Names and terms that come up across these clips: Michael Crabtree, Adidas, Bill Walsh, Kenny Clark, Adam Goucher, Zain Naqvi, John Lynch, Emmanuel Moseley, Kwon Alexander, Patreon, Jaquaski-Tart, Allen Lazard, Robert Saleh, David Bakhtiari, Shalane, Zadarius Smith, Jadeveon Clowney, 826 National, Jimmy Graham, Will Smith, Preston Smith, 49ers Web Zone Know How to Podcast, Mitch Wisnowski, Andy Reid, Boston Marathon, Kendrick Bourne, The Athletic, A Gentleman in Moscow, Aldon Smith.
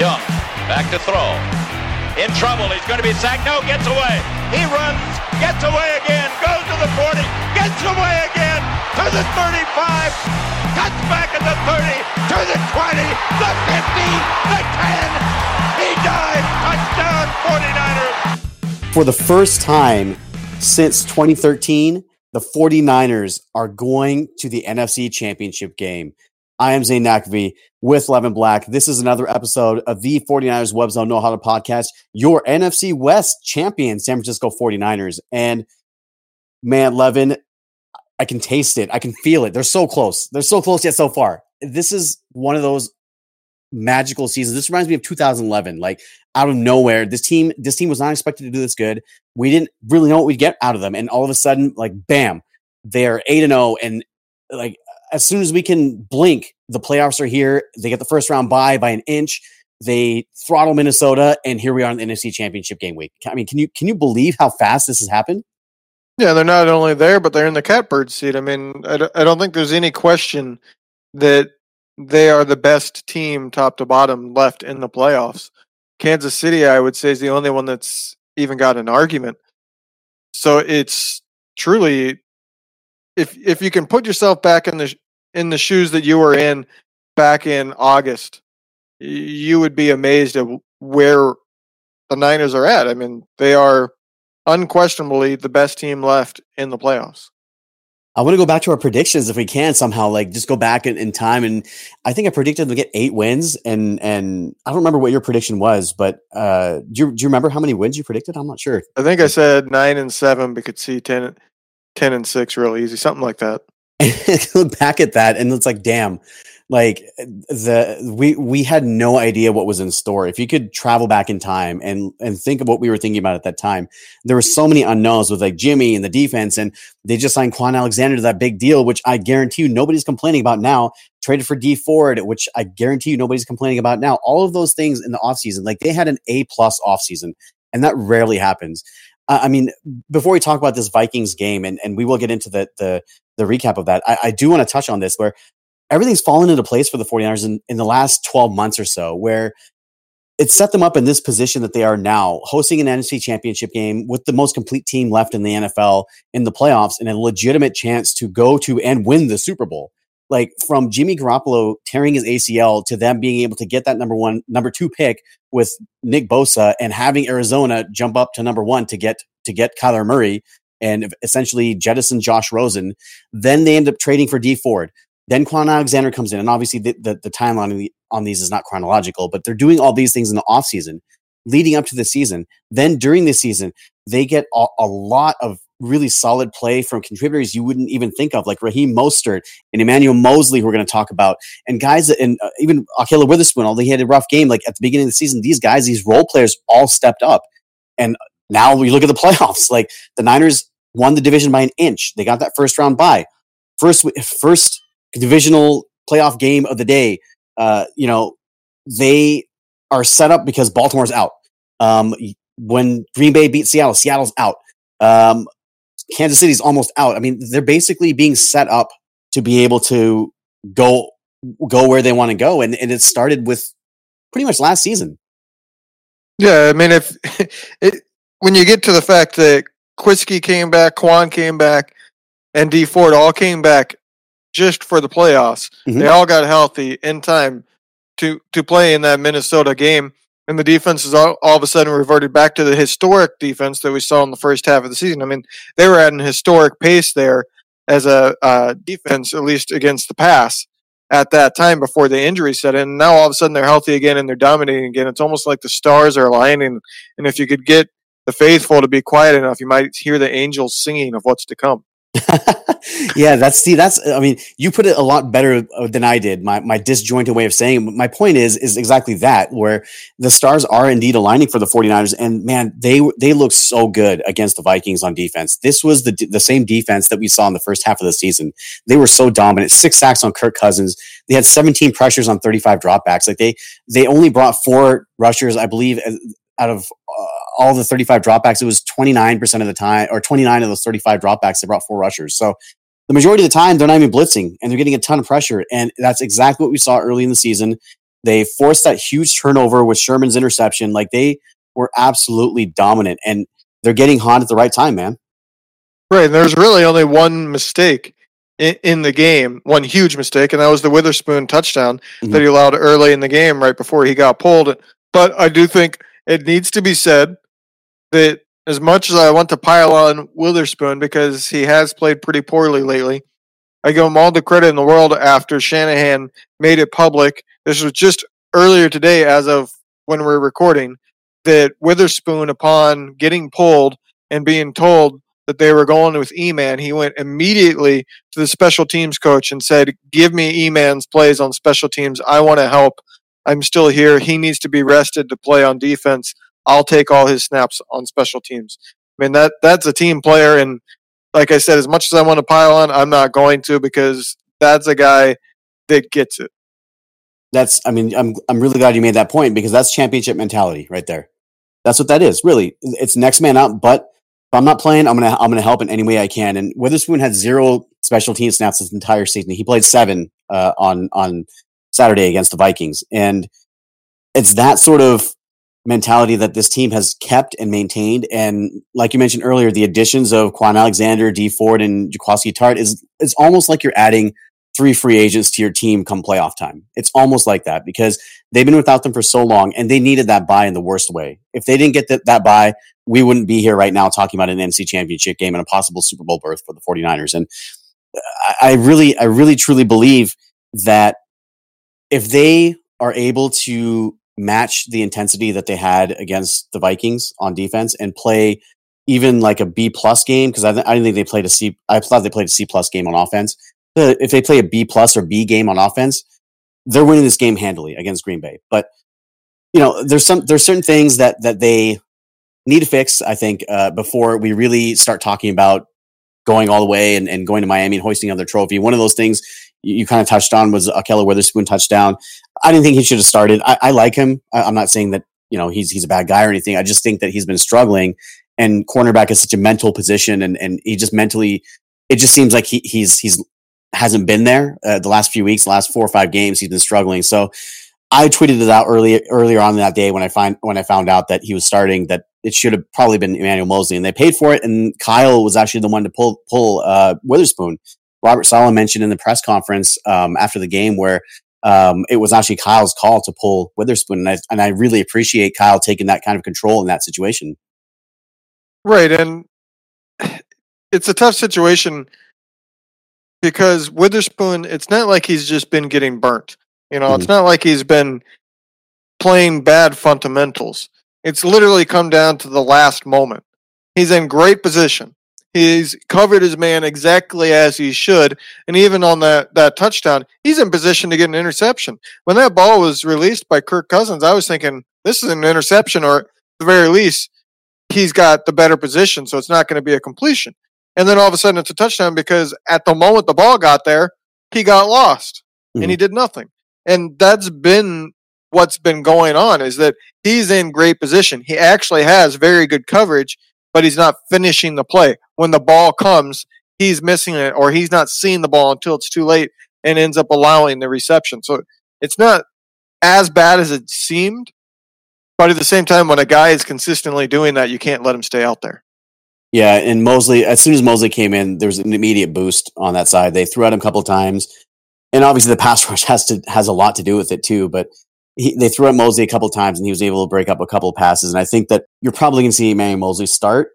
Young, back to throw. In trouble, he's going to be sacked. No, gets away. He runs, gets away again, goes to the 40, gets away again, to the 35, cuts back at the 30, to the 20, the 50, the 10. He dives, touchdown 49ers. For the first time since 2013, the 49ers are going to the NFC Championship game. I am Zain Naqvi with Levin Black. This is another episode of the 49ers Web Zone Know How to Podcast, your NFC West champion, San Francisco 49ers. And man, Levin, I can taste it. I can feel it. They're so close. They're so close yet so far. This is one of those magical seasons. This reminds me of 2011, like out of nowhere. This team was not expected to do this good. We didn't really know what we'd get out of them. And all of a sudden, like, bam, they're 8-0 and like, as soon as we can blink, the playoffs are here. They get the first round by an inch. They throttle Minnesota, and here we are in the NFC Championship game week. I mean, can you believe how fast this has happened? Yeah, they're not only there, but they're in the catbird seat. I mean, I don't think there's any question that they are the best team, top to bottom, left in the playoffs. Kansas City, I would say, is the only one that's even got an argument. So it's truly, if you can put yourself back in the shoes that you were in back in August, you would be amazed at where the Niners are at. I mean, they are unquestionably the best team left in the playoffs. I want to go back to our predictions if we can somehow, like just go back in time. And I think I predicted to get 8 wins, and I don't remember what your prediction was, but do you remember how many wins you predicted? I'm not sure. I think I said 9-7, but could see 10-6 real easy, something like that. Look back at that, and it's like, damn, like we had no idea what was in store. If you could travel back in time and think of what we were thinking about at that time, there were so many unknowns with like Jimmy and the defense, and they just signed Kwon Alexander to that big deal, which I guarantee you nobody's complaining about now. Traded for Dee Ford, which I guarantee you nobody's complaining about now. All of those things in the offseason, like they had an A+ offseason, and that rarely happens. I mean, before we talk about this Vikings game, and we will get into the recap of that, I do want to touch on this, where everything's fallen into place for the 49ers in the last 12 months or so, where it set them up in this position that they are now, hosting an NFC Championship game with the most complete team left in the NFL in the playoffs and a legitimate chance to go to and win the Super Bowl. Like, from Jimmy Garoppolo tearing his ACL to them being able to get that number 2 pick with Nick Bosa and having Arizona jump up to number 1 to get Kyler Murray and essentially jettison Josh Rosen. Then they end up trading for Dee Ford. Then Kwon Alexander comes in. And obviously the timeline on these is not chronological, but they're doing all these things in the offseason leading up to the season. Then during the season, they get a lot of really solid play from contributors you wouldn't even think of, like Raheem Mostert and Emmanuel Moseley, who we're going to talk about, and guys, and even Akilah Witherspoon, although he had a rough game, like at the beginning of the season, these guys, these role players all stepped up. And now we look at the playoffs, like the Niners won the division by an inch. They got that first round bye. First divisional playoff game of the day. You know, they are set up because Baltimore's out. When Green Bay beat Seattle, Seattle's out. Kansas City's almost out. I mean, they're basically being set up to be able to go where they want to go, and it started with pretty much last season. Yeah, I mean, if when you get to the fact that Kwiski came back, Quan came back, and Dee Ford all came back just for the playoffs, mm-hmm. They all got healthy in time to play in that Minnesota game. And the defense is all of a sudden reverted back to the historic defense that we saw in the first half of the season. I mean, they were at an historic pace there as a defense, at least against the pass at that time before the injury set in. Now all of a sudden they're healthy again and they're dominating again. It's almost like the stars are aligning. And if you could get the faithful to be quiet enough, you might hear the angels singing of what's to come. Yeah, I mean, you put it a lot better than I did. My disjointed way of saying it. My point is exactly that, where the stars are indeed aligning for the 49ers, and man, they look so good against the Vikings on defense. This was the same defense that we saw in the first half of the season. They were so dominant. 6 sacks on Kirk Cousins. They had 17 pressures on 35 dropbacks. Like they only brought 4 rushers, I believe, out of all the 35 dropbacks. It was 29% of the time, or 29 of those 35 dropbacks, they brought 4 rushers. So the majority of the time, they're not even blitzing, and they're getting a ton of pressure. And that's exactly what we saw early in the season. They forced that huge turnover with Sherman's interception. Like, they were absolutely dominant, and they're getting hot at the right time, man. Right, and there's really only one mistake in the game, one huge mistake, and that was the Witherspoon touchdown that he allowed early in the game right before he got pulled. But I do think it needs to be said that as much as I want to pile on Witherspoon because he has played pretty poorly lately, I give him all the credit in the world after Shanahan made it public. This was just earlier today as of when we're recording, that Witherspoon, upon getting pulled and being told that they were going with E-Man, he went immediately to the special teams coach and said, give me E-Man's plays on special teams. I want to help. I'm still here. He needs to be rested to play on defense. I'll take all his snaps on special teams. I mean, that's a team player. And like I said, as much as I want to pile on, I'm not going to, because that's a guy that gets it. That's, I mean, I'm really glad you made that point, because that's championship mentality right there. That's what that is. Really, it's next man up, but if I'm not playing, I'm going to help in any way I can. And Witherspoon had 0 special team snaps this entire season. He played 7 on Saturday against the Vikings. And it's that sort of mentality that this team has kept and maintained. And like you mentioned earlier, the additions of Kwon Alexander, Dee Ford, and Jaquaski-Tart is almost like you're adding 3 free agents to your team come playoff time. It's almost like that, because they've been without them for so long, and they needed that bye in the worst way. If they didn't get that bye, we wouldn't be here right now talking about an NFC Championship game and a possible Super Bowl berth for the 49ers. And I really truly believe that if they are able to match the intensity that they had against the Vikings on defense and play even like a B-plus game, because I didn't think they played a C. I thought they played a C-plus game on offense. If they play a B-plus or B game on offense, they're winning this game handily against Green Bay. But, you know, there's certain things that they need to fix, I think, before we really start talking about going all the way and going to Miami and hoisting another trophy. One of those things you kind of touched on was Akilah Witherspoon touchdown. I didn't think he should have started. I like him. I'm not saying that, you know, he's a bad guy or anything. I just think that he's been struggling, and cornerback is such a mental position, and he just mentally, it just seems like he's hasn't been there the last few weeks, last 4 or 5 games. He's been struggling. So I tweeted it out earlier on that day when I found out that he was starting, that it should have probably been Emmanuel Moseley, and they paid for it. And Kyle was actually the one to pull Witherspoon. Robert Saleh mentioned in the press conference after the game where it was actually Kyle's call to pull Witherspoon, and I really appreciate Kyle taking that kind of control in that situation. Right, and it's a tough situation, because Witherspoon, it's not like he's just been getting burnt. You know, It's not like he's been playing bad fundamentals. It's literally come down to the last moment. He's in great position. He's covered his man exactly as he should. And even on that touchdown, he's in position to get an interception. When that ball was released by Kirk Cousins, I was thinking, this is an interception, or at the very least, he's got the better position, so it's not going to be a completion. And then all of a sudden it's a touchdown, because at the moment the ball got there, he got lost and he did nothing. And that's been what's been going on, is that he's in great position. He actually has very good coverage, but he's not finishing the play. When the ball comes, he's missing it, or he's not seeing the ball until it's too late and ends up allowing the reception. So it's not as bad as it seemed, but at the same time, when a guy is consistently doing that, you can't let him stay out there. Yeah, and Moseley, as soon as Moseley came in, there was an immediate boost on that side. They threw at him a couple of times, and obviously the pass rush has a lot to do with it too, but they threw at Moseley a couple of times, and he was able to break up a couple of passes, and I think that you're probably going to see Emmanuel Moseley start,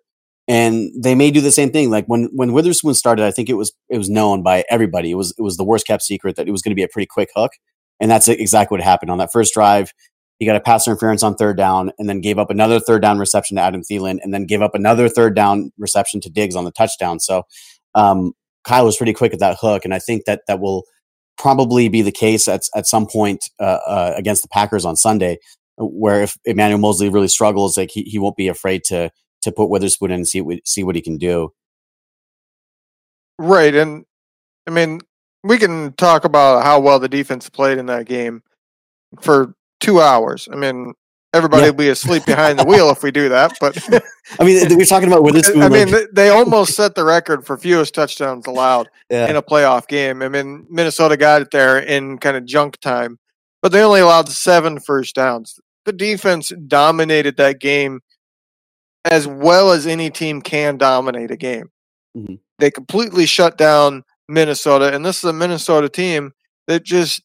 and they may do the same thing. Like when Witherspoon started, I think it was known by everybody. It was the worst-kept secret that it was going to be a pretty quick hook, and that's exactly what happened. On that first drive, he got a pass interference on third down, and then gave up another third down reception to Adam Thielen, and then gave up another third down reception to Diggs on the touchdown. So Kyle was pretty quick at that hook, and I think that will probably be the case at some point against the Packers on Sunday, where if Emmanuel Moseley really struggles, like he won't be afraid to put Witherspoon in and see what he can do. Right, and I mean, we can talk about how well the defense played in that game for 2 hours. I mean, everybody will be asleep behind the wheel if we do that. But I mean, we're talking about Witherspoon. I mean, they almost set the record for fewest touchdowns allowed in a playoff game. I mean, Minnesota got it there in kind of junk time, but they only allowed 7 first downs. The defense dominated that game as well as any team can dominate a game. Mm-hmm. They completely shut down Minnesota, and this is a Minnesota team that just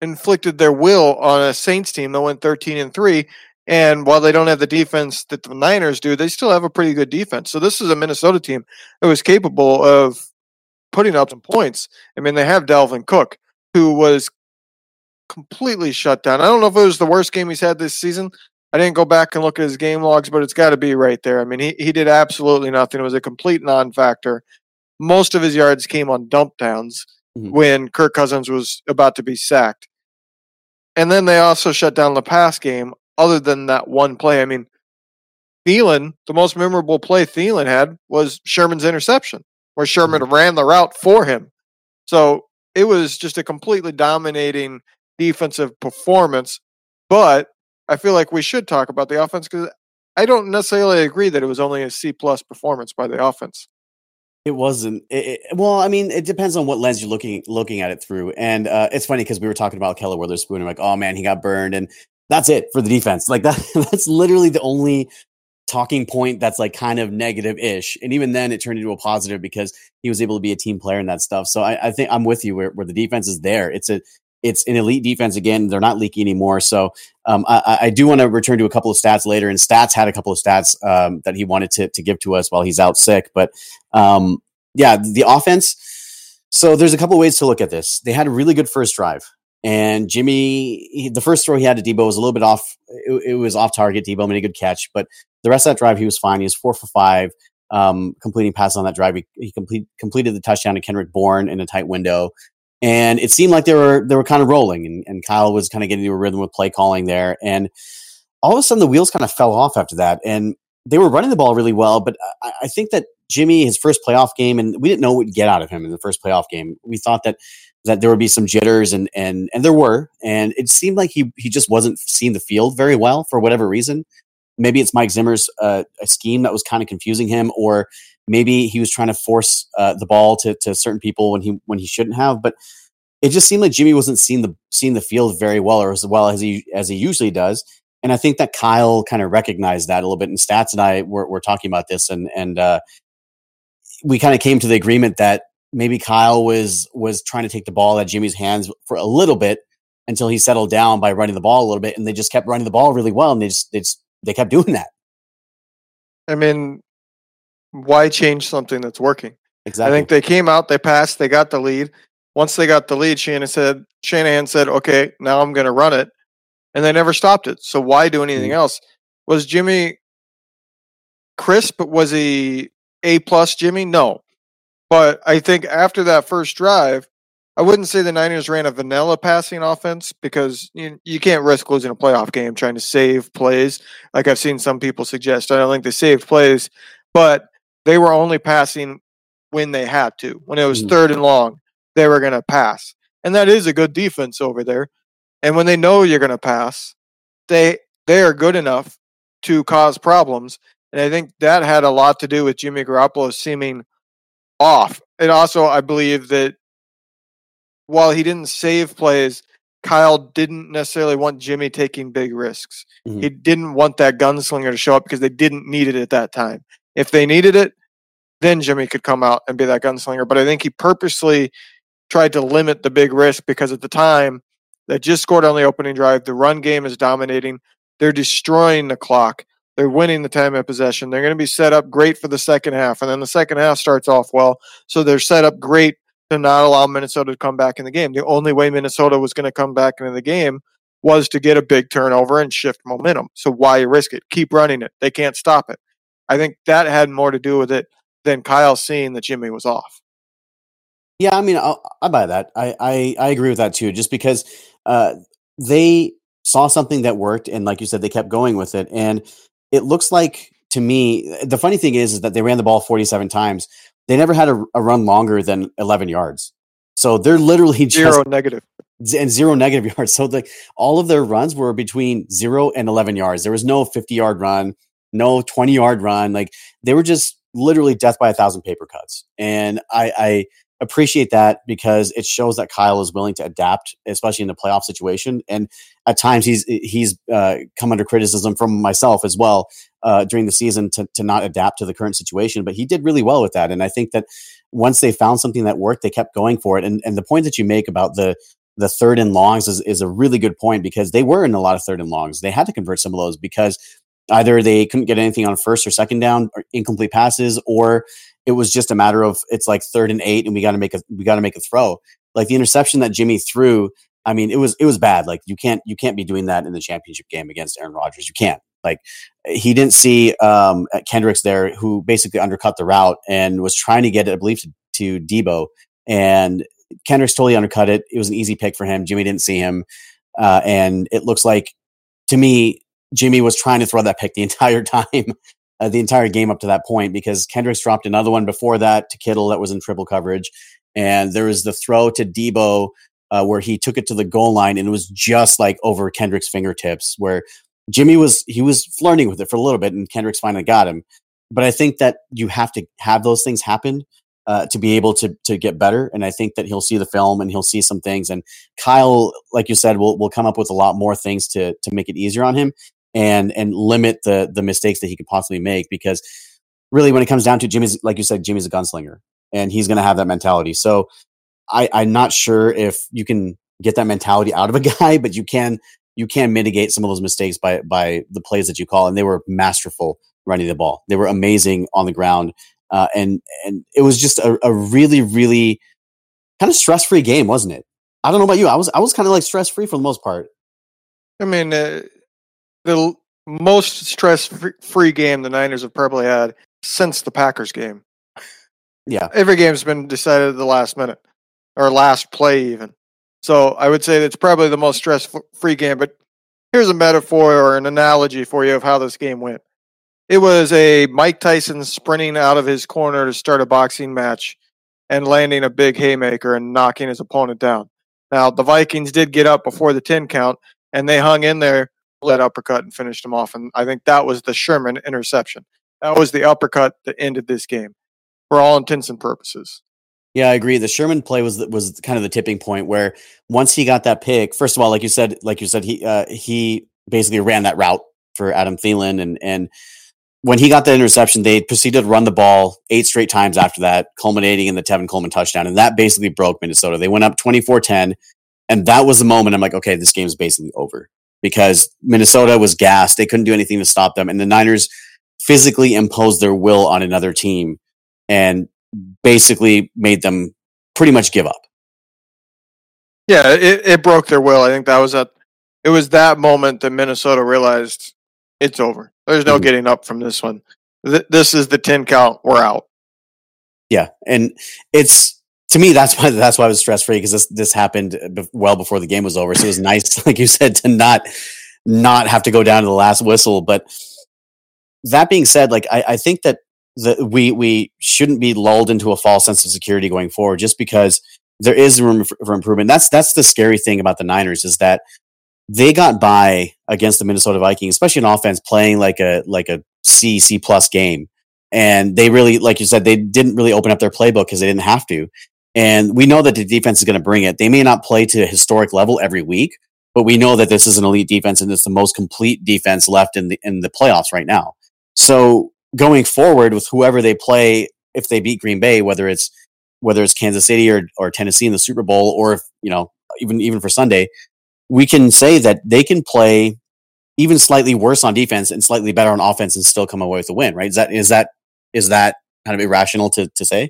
inflicted their will on a Saints team that went 13-3. And while they don't have the defense that the Niners do, they still have a pretty good defense. So this is a Minnesota team that was capable of putting up some points. I mean, they have Dalvin Cook, who was completely shut down. I don't know if it was the worst game he's had this season. I didn't go back and look at his game logs, but it's got to be right there. I mean, he did absolutely nothing. It was a complete non-factor. Most of his yards came on dump downs when Kirk Cousins was about to be sacked. And then they also shut down the pass game other than that one play. I mean, Thielen, the most memorable play Thielen had was Sherman's interception, where Sherman ran the route for him. So it was just a completely dominating defensive performance. But I feel like we should talk about the offense because I don't necessarily agree that it was only a C-plus performance by the offense. It wasn't. Well, I mean, it depends on what lens you're looking at it through. And it's funny because we were talking about Akilah Witherspoon and like, oh man, he got burned. And that's it for the defense. Like that's literally the only talking point that's like kind of negative-ish. And even then it turned into a positive because he was able to be a team player and that stuff. So I think I'm with you where the defense is there. It's an elite defense again. They're not leaky anymore. So I do want to return to a couple of stats later. And Stats had a couple of stats that he wanted to give to us while he's out sick. But yeah, the offense. So there's a couple of ways to look at this. They had a really good first drive. And Jimmy, the first throw he had to Debo was a little bit off. It was off target. Debo made a good catch. But the rest of that drive, he was fine. He was 4 for 5. Completing passes on that drive. He completed the touchdown to Kendrick Bourne in a tight window. And it seemed like they were kind of rolling, and Kyle was kind of getting into a rhythm with play calling there. And all of a sudden, the wheels kind of fell off after that. And they were running the ball really well, but I think that Jimmy, his first playoff game, and we didn't know what to get out of him in the first playoff game. We thought that there would be some jitters, and there were. And it seemed like he just wasn't seeing the field very well for whatever reason. Maybe it's Mike Zimmer's a scheme that was kind of confusing him, or maybe he was trying to force the ball to certain people when he shouldn't have. But it just seemed like Jimmy wasn't seeing the field very well, or as well as he usually does. And I think that Kyle kind of recognized that a little bit. And Stats and I were talking about this, and we kind of came to the agreement that maybe Kyle was trying to take the ball out of Jimmy's hands for a little bit until he settled down by running the ball a little bit. And they just kept running the ball really well, and they kept doing that. I mean, why change something that's working? Exactly. I think they came out, they passed, they got the lead. Once they got the lead, Shanahan said, okay, now I'm going to run it. And they never stopped it. So why do anything else? Was Jimmy crisp? Was he A-plus Jimmy? No. But I think after that first drive, I wouldn't say the Niners ran a vanilla passing offense because you can't risk losing a playoff game trying to save plays. Like I've seen some people suggest, I don't think they saved plays, but they were only passing when they had to. When it was 3rd and long, they were going to pass. And that is a good defense over there. And when they know you're going to pass, they are good enough to cause problems. And I think that had a lot to do with Jimmy Garoppolo seeming off. And also, I believe that while he didn't save plays, Kyle didn't necessarily want Jimmy taking big risks. He didn't want that gunslinger to show up because they didn't need it at that time. If they needed it, then Jimmy could come out and be that gunslinger. But I think he purposely tried to limit the big risk because at the time, they just scored on the opening drive. The run game is dominating. They're destroying the clock. They're winning the time of possession. They're going to be set up great for the second half. And then the second half starts off well. So they're set up great to not allow Minnesota to come back in the game. The only way Minnesota was going to come back into the game was to get a big turnover and shift momentum. So why risk it? Keep running it. They can't stop it. I think that had more to do with it than Kyle seeing that Jimmy was off. Yeah, I mean, I buy that. I agree with that too, just because they saw something that worked, and like you said, they kept going with it. And it looks like, to me, the funny thing is that they ran the ball 47 times. They never had a run longer than 11 yards. So they're literally just... Zero negative yards. So all of their runs were between 0 and 11 yards. There was no 50-yard run. No 20-yard run. Like, they were just literally death by 1,000 paper cuts. And I appreciate that because it shows that Kyle is willing to adapt, especially in the playoff situation. And at times he's come under criticism from myself as well during the season to not adapt to the current situation, but he did really well with that. And I think that once they found something that worked, they kept going for it. And the point that you make about the third and longs is a really good point, because they were in a lot of third and longs. They had to convert some of those because either they couldn't get anything on first or second down or incomplete passes, or it was just a matter of it's like 3rd and 8 and we got to make a throw. Like the interception that Jimmy threw, I mean, it was bad. Like you can't be doing that in the championship game against Aaron Rodgers. You can't. Like he didn't see Kendrick's there, who basically undercut the route and was trying to get it, I believe, to Debo, and Kendrick's totally undercut it. It was an easy pick for him. Jimmy didn't see him. And it looks like, to me, Jimmy was trying to throw that pick the entire time, the entire game up to that point, because Kendrick's dropped another one before that to Kittle that was in triple coverage. And there was the throw to Debo where he took it to the goal line, and it was just like over Kendrick's fingertips, where Jimmy was flirting with it for a little bit, and Kendrick's finally got him. But I think that you have to have those things happen to be able to get better. And I think that he'll see the film and he'll see some things. And Kyle, like you said, will come up with a lot more things to make it easier on him and limit the mistakes that he could possibly make, because really when it comes down to Jimmy's, like you said, Jimmy's a gunslinger and he's going to have that mentality. So I'm not sure if you can get that mentality out of a guy, but you can mitigate some of those mistakes by the plays that you call. And they were masterful running the ball. They were amazing on the ground. And it was just a really, really kind of stress-free game, wasn't it? I don't know about you. I was kind of like stress-free for the most part. I mean, the most stress-free game the Niners have probably had since the Packers game. Yeah. Every game's been decided at the last minute or last play even. So I would say that's probably the most stress-free game. But here's a metaphor or an analogy for you of how this game went. It was a Mike Tyson sprinting out of his corner to start a boxing match and landing a big haymaker and knocking his opponent down. Now, the Vikings did get up before the 10 count, and they hung in there, led uppercut, and finished him off. And I think that was the Sherman interception. That was the uppercut that ended this game for all intents and purposes. Yeah, I agree. The Sherman play was kind of the tipping point, where once he got that pick, first of all, like you said, he basically ran that route for Adam Thielen, and when he got that interception, they proceeded to run the ball 8 straight times after that, culminating in the Tevin Coleman touchdown. And that basically broke Minnesota. They went up 24-10. And that was the moment I'm like, okay, this game is basically over, because Minnesota was gassed. They couldn't do anything to stop them. And the Niners physically imposed their will on another team and basically made them pretty much give up. Yeah, it broke their will. I think that was that moment that Minnesota realized it's over. There's no getting up from this one. This is the 10 count. We're out. Yeah. And it's, to me, that's why I was stress-free, because this happened well before the game was over. So it was nice, like you said, to not have to go down to the last whistle. But that being said, like, I think that we shouldn't be lulled into a false sense of security going forward, just because there is room for improvement. That's the scary thing about the Niners, is that they got by against the Minnesota Vikings, especially in offense, playing like a C plus game. And they really, like you said, they didn't really open up their playbook because they didn't have to. And we know that the defense is going to bring it. They may not play to a historic level every week, but we know that this is an elite defense, and it's the most complete defense left in the playoffs right now. So going forward with whoever they play, if they beat Green Bay, whether it's Kansas City or Tennessee in the Super Bowl, or if, you know, even for Sunday, we can say that they can play even slightly worse on defense and slightly better on offense and still come away with a win, right? Is that kind of irrational to say?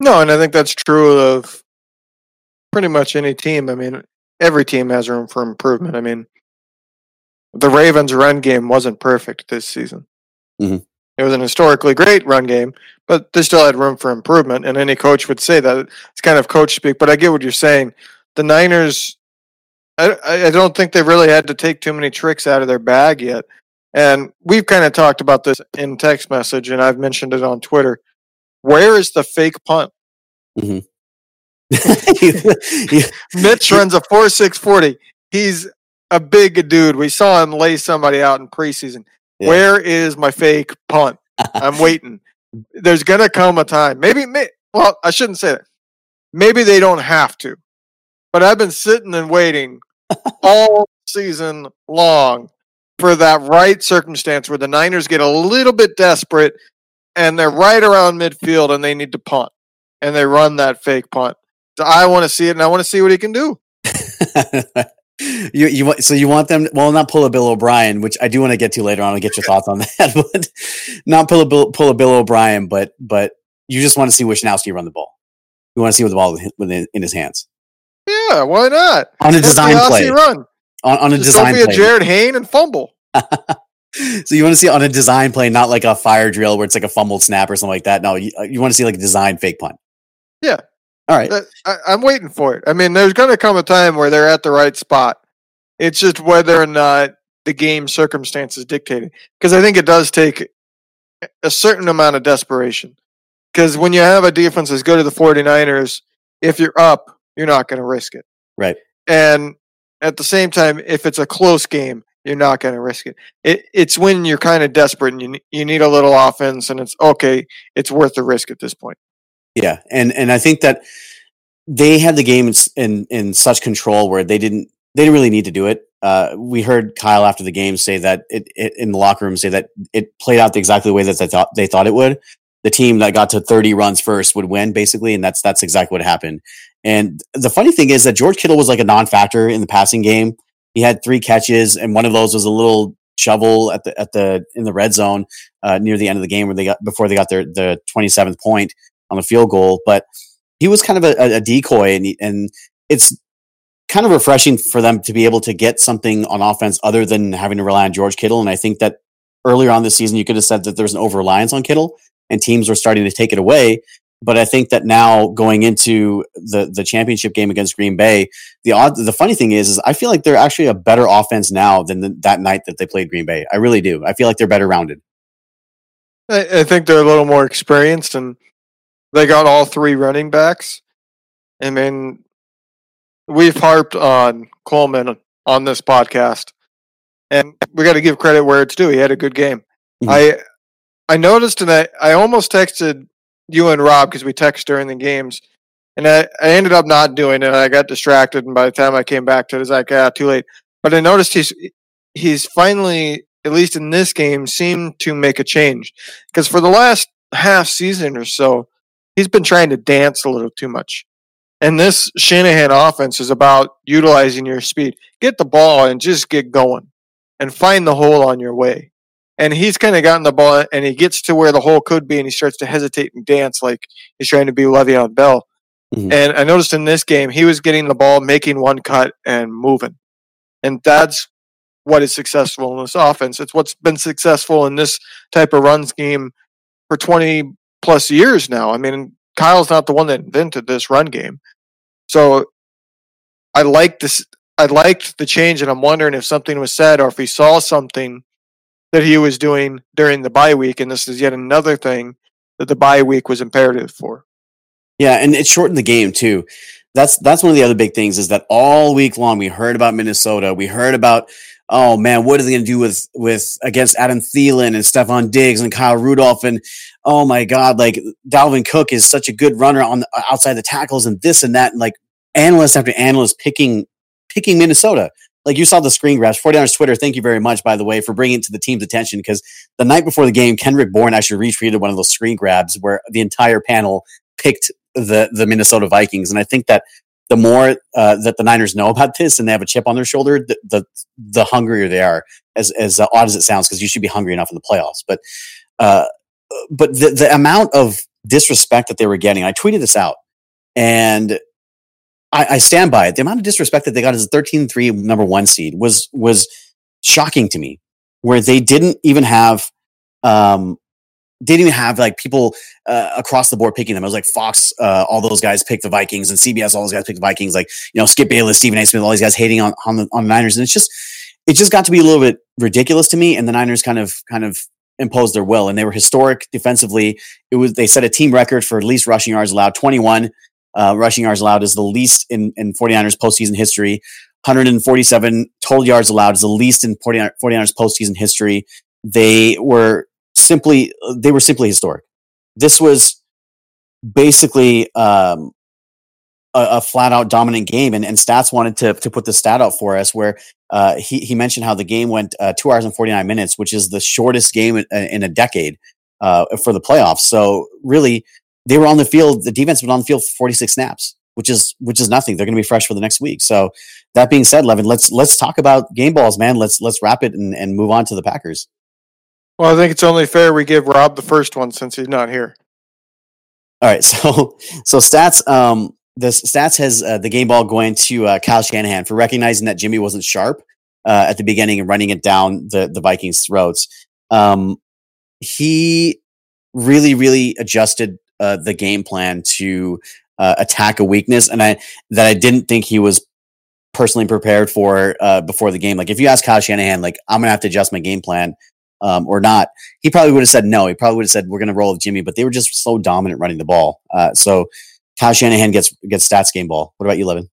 No, and I think that's true of pretty much any team. I mean, every team has room for improvement. I mean, the Ravens' run game wasn't perfect this season. Mm-hmm. It was an historically great run game, but they still had room for improvement, and any coach would say that. It's kind of coach speak, but I get what you're saying. The Niners, I don't think they really had to take too many tricks out of their bag yet. And we've kind of talked about this in text message, and I've mentioned it on Twitter. Where is the fake punt? Mm-hmm. Mitch runs a 4.6 40. He's a big dude. We saw him lay somebody out in preseason. Yeah. Where is my fake punt? I'm waiting. There's going to come a time. Maybe, well, I shouldn't say that. Maybe they don't have to. But I've been sitting and waiting all season long for that right circumstance where the Niners get a little bit desperate and they're right around midfield and they need to punt. And they run that fake punt. So I want to see it, and I want to see what he can do. You want them? Well, not pull a Bill O'Brien, which I do want to get to later on. I'll get your thoughts on that. But not pull a Bill O'Brien, but you just want to see Wisnowski run the ball. You want to see with the ball in his hands. Yeah, why not? On a design play, run on a just design. Don't be a Jared Hayne and fumble. So you want to see on a design play, not like a fire drill where it's like a fumbled snap or something like that. No, you want to see like a design fake punt. Yeah. All right. I'm waiting for it. I mean, there's going to come a time where they're at the right spot. It's just whether or not the game circumstances dictate it. Because I think it does take a certain amount of desperation. Because when you have a defense as good as the 49ers, if you're up, you're not going to risk it. Right. And at the same time, if it's a close game, you're not going to risk it. It's when you're kind of desperate and you need a little offense, and it's okay, it's worth the risk at this point. Yeah, and I think that they had the game in such control where they didn't really need to do it. We heard Kyle after the game say that it in the locker room say that it played out exactly the way that they thought it would. The team that got to 30 runs first would win, basically, and that's exactly what happened. And the funny thing is that George Kittle was like a non-factor in the passing game. He had 3 catches, and one of those was a little shovel in the red zone near the end of the game where before they got the 27th point on the field goal, but he was kind of a decoy, and it's kind of refreshing for them to be able to get something on offense other than having to rely on George Kittle. And I think that earlier on this season, you could have said that there's an over-reliance on Kittle and teams were starting to take it away. But I think that now going into the championship game against Green Bay, the funny thing is I feel like they're actually a better offense now than that night that they played Green Bay. I really do. I feel like they're better rounded. I think they're a little more experienced, and they got all 3 running backs. I mean, we've harped on Coleman on this podcast, and we got to give credit where it's due. He had a good game. Mm-hmm. I noticed, and I almost texted you and Rob because we text during the games, and I ended up not doing it. I got distracted, and by the time I came back to it, I was like, too late. But I noticed he's finally, at least in this game, seemed to make a change. Because for the last half season or so, he's been trying to dance a little too much. And this Shanahan offense is about utilizing your speed. Get the ball and just get going and find the hole on your way. And he's kind of gotten the ball, and he gets to where the hole could be, and he starts to hesitate and dance like he's trying to be Le'Veon Bell. Mm-hmm. And I noticed in this game, he was getting the ball, making one cut, and moving. And that's what is successful in this offense. It's what's been successful in this type of run scheme for 20-plus years now. I mean, Kyle's not the one that invented this run game. So I liked the change, and I'm wondering if something was said or if he saw something that he was doing during the bye week, and this is yet another thing that the bye week was imperative for. Yeah, and it shortened the game too. That's one of the other big things is that all week long we heard about Minnesota. We heard about, oh man, what are they going to do with against Adam Thielen and Stephon Diggs and Kyle Rudolph, and oh my God, like Dalvin Cook is such a good runner on the, outside the tackles and this and that, and like analyst after analyst picking Minnesota. Like you saw the screen grabs. 49ers Twitter, thank you very much, by the way, for bringing it to the team's attention, because the night before the game, Kendrick Bourne actually retweeted one of those screen grabs where the entire panel picked the Minnesota Vikings. And I think that the more that the Niners know about this and they have a chip on their shoulder, the hungrier they are, as odd as it sounds, because you should be hungry enough in the playoffs. But the amount of disrespect that they were getting, I tweeted this out, and I stand by it. The amount of disrespect that they got as a 13-3 number 1 seed was shocking to me, where they didn't even have like people across the board picking them. It was like Fox, all those guys picked the Vikings, and CBS, all those guys picked the Vikings. Like, you know, Skip Bayless, Stephen A. Smith, all these guys hating on the Niners, and it just got to be a little bit ridiculous to me. And the Niners kind of imposed their will, and they were historic defensively. They set a team record for least rushing yards allowed, 21. Rushing yards allowed is the least in 49ers postseason history. 147 total yards allowed is the least in 49ers postseason history. They were simply historic. This was basically a flat out dominant game. And Stats wanted to put the stat out for us where he mentioned how the game went 2 hours and 49 minutes, which is the shortest game in a decade for the playoffs. So really they were on the field. The defense was on the field for 46 snaps, which is nothing. They're going to be fresh for the next week. So that being said, Levin, let's talk about game balls, man. Let's wrap it and move on to the Packers. Well, I think it's only fair we give Rob the first one since he's not here. All right, so Stats, Stats has the game ball going to Kyle Shanahan for recognizing that Jimmy wasn't sharp at the beginning and running it down the Vikings' throats. He really adjusted the game plan to attack a weakness, and I didn't think he was personally prepared for before the game. Like if you ask Kyle Shanahan, like I'm gonna have to adjust my game plan. Or not, he probably would have said no. He probably would have said, we're going to roll with Jimmy, but they were just so dominant running the ball. So Kyle Shanahan gets Stats game ball. What about you, Levin?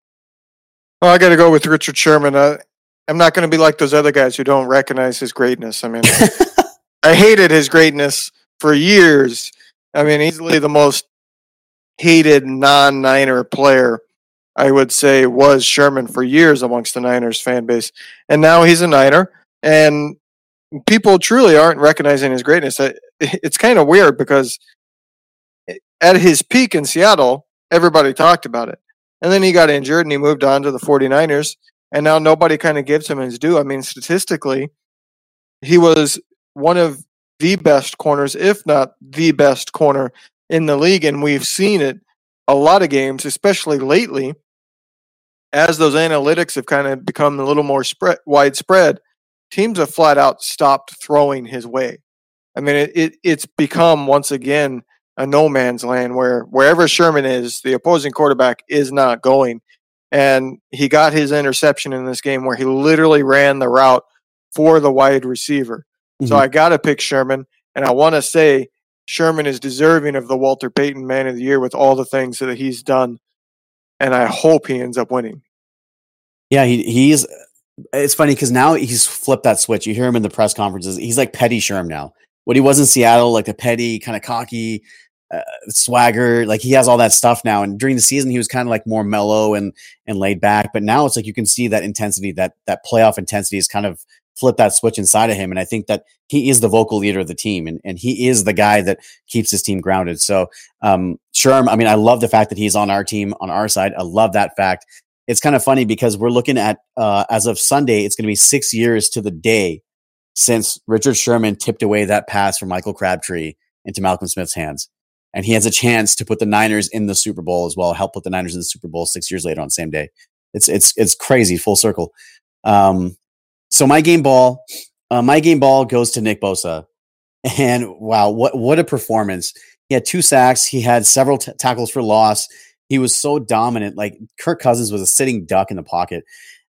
Well, I got to go with Richard Sherman. I'm not going to be like those other guys who don't recognize his greatness. I mean, I hated his greatness for years. I mean, easily the most hated non-Niner player, I would say, was Sherman for years amongst the Niners fan base. And now he's a Niner, and people truly aren't recognizing his greatness. It's kind of weird because at his peak in Seattle, everybody talked about it. And then he got injured and he moved on to the 49ers. And now nobody kind of gives him his due. I mean, statistically, he was one of the best corners, if not the best corner in the league. And we've seen it a lot of games, especially lately, as those analytics have kind of become a little more widespread. Teams have flat out stopped throwing his way. I mean, it's become, once again, a no man's land where wherever Sherman is, the opposing quarterback is not going. And he got his interception in this game where he literally ran the route for the wide receiver. Mm-hmm. So I got to pick Sherman. And I want to say Sherman is deserving of the Walter Payton Man of the Year with all the things that he's done. And I hope he ends up winning. Yeah, he's... It's funny because now he's flipped that switch. You hear him in the press conferences. He's like Petty Sherm now. When he was in Seattle, like a petty, kind of cocky swagger, like he has all that stuff now. And during the season, he was kind of like more mellow and laid back. But now it's like you can see that intensity, that playoff intensity is kind of flipped that switch inside of him. And I think that he is the vocal leader of the team, and he is the guy that keeps his team grounded. So Sherm, I mean, I love the fact that he's on our team, on our side. I love that fact. It's kind of funny because we're looking at, as of Sunday, it's going to be 6 years to the day since Richard Sherman tipped away that pass from Michael Crabtree into Malcolm Smith's hands. And he has a chance to put the Niners in the Super Bowl as well, help put the Niners in the Super Bowl 6 years later on the same day. It's crazy, full circle. So my game ball goes to Nick Bosa. And wow, what a performance. He had 2 sacks. He had several tackles for loss. He was so dominant. Like Kirk Cousins was a sitting duck in the pocket.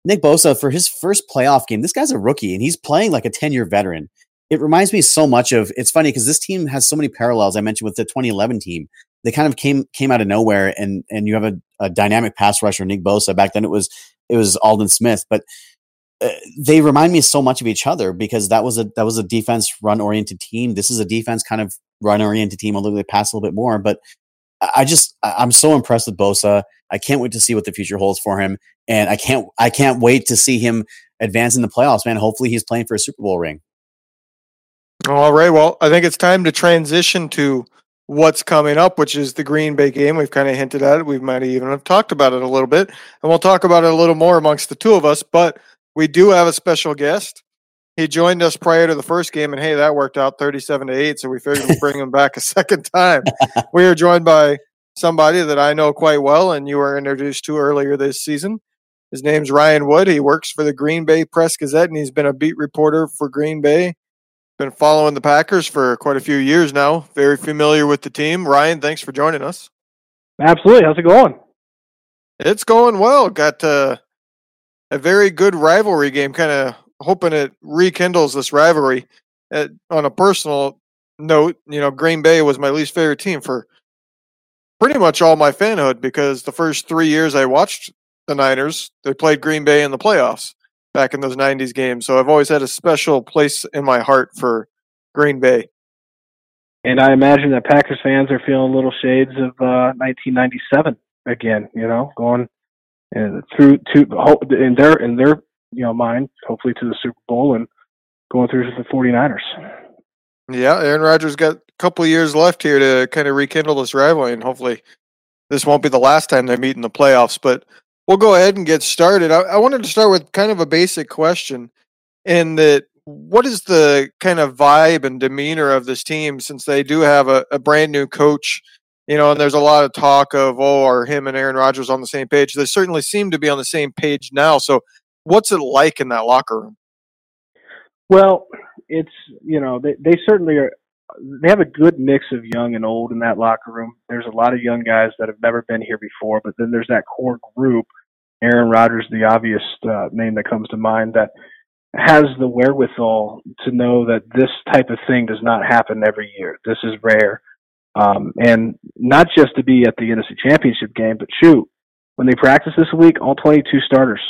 Nick Bosa, for his first playoff game, this guy's a rookie and he's playing like a 10-year veteran. It reminds me so much of, it's funny because this team has so many parallels. I mentioned with the 2011 team, they kind of came out of nowhere and you have a dynamic pass rusher, Nick Bosa. Back then it was Aldon Smith, but they remind me so much of each other because that was a defense run oriented team. This is a defense kind of run oriented team. Although they pass a little bit more, but I'm so impressed with Bosa. I can't wait to see what the future holds for him. And I can't wait to see him advance in the playoffs, man. Hopefully he's playing for a Super Bowl ring. All right. Well, I think it's time to transition to what's coming up, which is the Green Bay game. We've kind of hinted at it. We might even have talked about it a little bit, and we'll talk about it a little more amongst the two of us, but we do have a special guest. He joined us prior to the first game, and hey, that worked out 37-8, so we figured we'd bring him back a second time. We are joined by somebody that I know quite well, and you were introduced to earlier this season. His name's Ryan Wood. He works for the Green Bay Press-Gazette, and he's been a beat reporter for Green Bay. Been following the Packers for quite a few years now. Very familiar with the team. Ryan, thanks for joining us. Absolutely. How's it going? It's going well. Got a very good rivalry game, kind of hoping it rekindles this rivalry. On a personal note, you know, Green Bay was my least favorite team for pretty much all my fanhood because the first 3 years I watched the Niners, they played Green Bay in the playoffs back in those 90s games. So I've always had a special place in my heart for Green Bay. And I imagine that Packers fans are feeling little shades of 1997 again, you know, going through to in their you know, mind, hopefully to the Super Bowl and going through to the 49ers. Yeah, Aaron Rodgers got a couple of years left here to kind of rekindle this rivalry, and hopefully this won't be the last time they meet in the playoffs. But we'll go ahead and get started. I wanted to start with kind of a basic question, in that what is the kind of vibe and demeanor of this team, since they do have a brand new coach, you know, and there's a lot of talk of, oh, are him and Aaron Rodgers on the same page? They certainly seem to be on the same page now. So what's it like in that locker room? Well, it's, you know, they certainly are. They have a good mix of young and old in that locker room. There's a lot of young guys that have never been here before, but then there's that core group, Aaron Rodgers, the obvious name that comes to mind, that has the wherewithal to know that this type of thing does not happen every year. This is rare. And not just to be at the NFC Championship game, but shoot, when they practice this week, all 22 starters,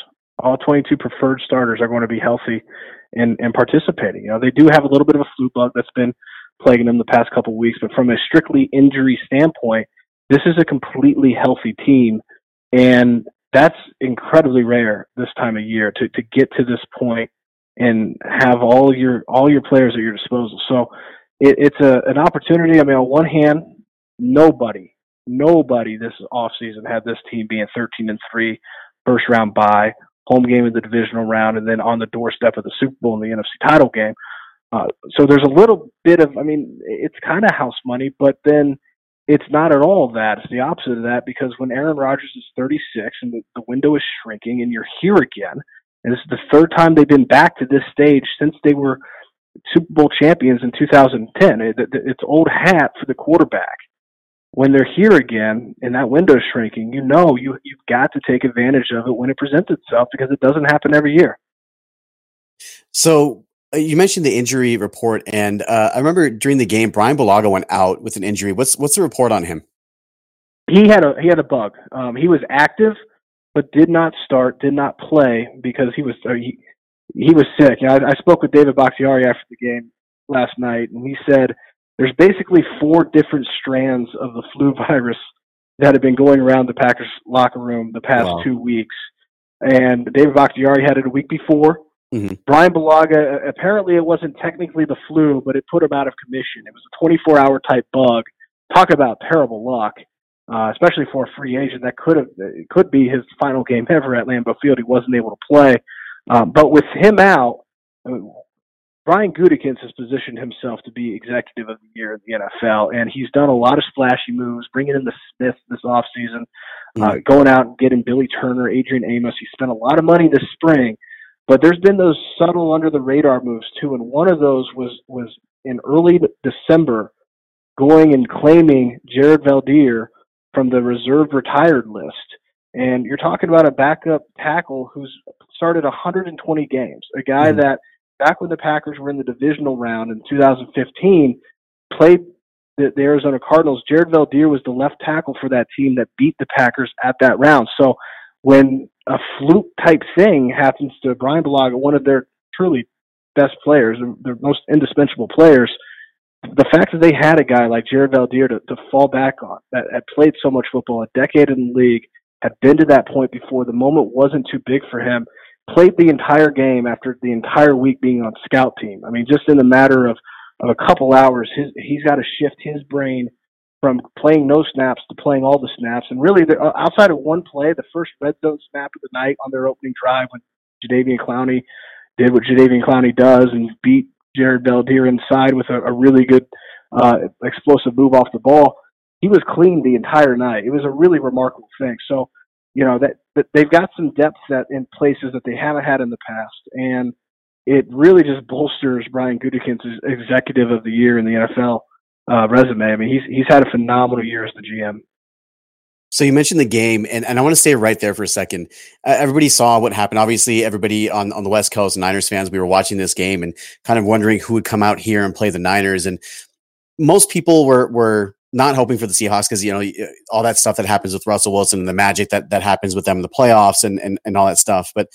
all 22 preferred starters are going to be healthy and participating. You know, they do have a little bit of a flu bug that's been plaguing them the past couple of weeks, but from a strictly injury standpoint, this is a completely healthy team, and that's incredibly rare this time of year to get to this point and have all your players at your disposal. So it's an opportunity. I mean, on one hand, nobody this offseason had this team being 13-3, first round bye, home game of the divisional round, and then on the doorstep of the Super Bowl in the NFC title game. So there's a little bit of, I mean, it's kind of house money, but then it's not at all that. It's the opposite of that, because when Aaron Rodgers is 36 and the window is shrinking and you're here again, and this is the third time they've been back to this stage since they were Super Bowl champions in 2010. It's old hat for the quarterback. When they're here again and that window's shrinking, you know you've got to take advantage of it when it presents itself, because it doesn't happen every year. So you mentioned the injury report, and I remember during the game, Brian Bulaga went out with an injury. What's the report on him? He had a bug. He was active, but did not start, did not play because he was sick. You know, I spoke with David Bakhtiari after the game last night, and he said there's basically four different strands of the flu virus that have been going around the Packers locker room the past 2 weeks. And David Bakhtiari had it a week before. Mm-hmm. Brian Bulaga, apparently it wasn't technically the flu, but it put him out of commission. It was a 24-hour type bug. Talk about terrible luck, especially for a free agent. That could be his final game ever at Lambeau Field. He wasn't able to play. But with him out, I mean, Brian Gutekunst has positioned himself to be Executive of the Year in the NFL, and he's done a lot of splashy moves, bringing in the Smith this offseason, going out and getting Billy Turner, Adrian Amos. He spent a lot of money this spring, but there's been those subtle under-the-radar moves, too, and one of those was in early December going and claiming Jared Veldheer from the reserve retired list. And you're talking about a backup tackle who's started 120 games, a guy that back when the Packers were in the divisional round in 2015, played the Arizona Cardinals. Jared Veldheer was the left tackle for that team that beat the Packers at that round. So when a fluke-type thing happens to Brian Bulaga, one of their truly best players, their most indispensable players, the fact that they had a guy like Jared Veldheer to fall back on, that had played so much football, a decade in the league, had been to that point before, the moment wasn't too big for him, played the entire game after the entire week being on scout team. I mean, just in the matter of a couple hours, he's got to shift his brain from playing no snaps to playing all the snaps. And really, outside of one play, the first red zone snap of the night on their opening drive when Jadeveon Clowney did what Jadeveon Clowney does and beat Jared Veldheer inside with a really good explosive move off the ball, he was clean the entire night. It was a really remarkable thing. So, you know, that they've got some depth that in places that they haven't had in the past, and it really just bolsters Brian Gutekunst's Executive of the Year in the NFL resume. I mean, he's had a phenomenal year as the GM. So you mentioned the game, and I want to stay right there for a second. Everybody saw what happened. Obviously, everybody on the West Coast, Niners fans, we were watching this game and kind of wondering who would come out here and play the Niners, and most people were not hoping for the Seahawks, because, you know, all that stuff that happens with Russell Wilson and the magic that happens with them in the playoffs and all that stuff. But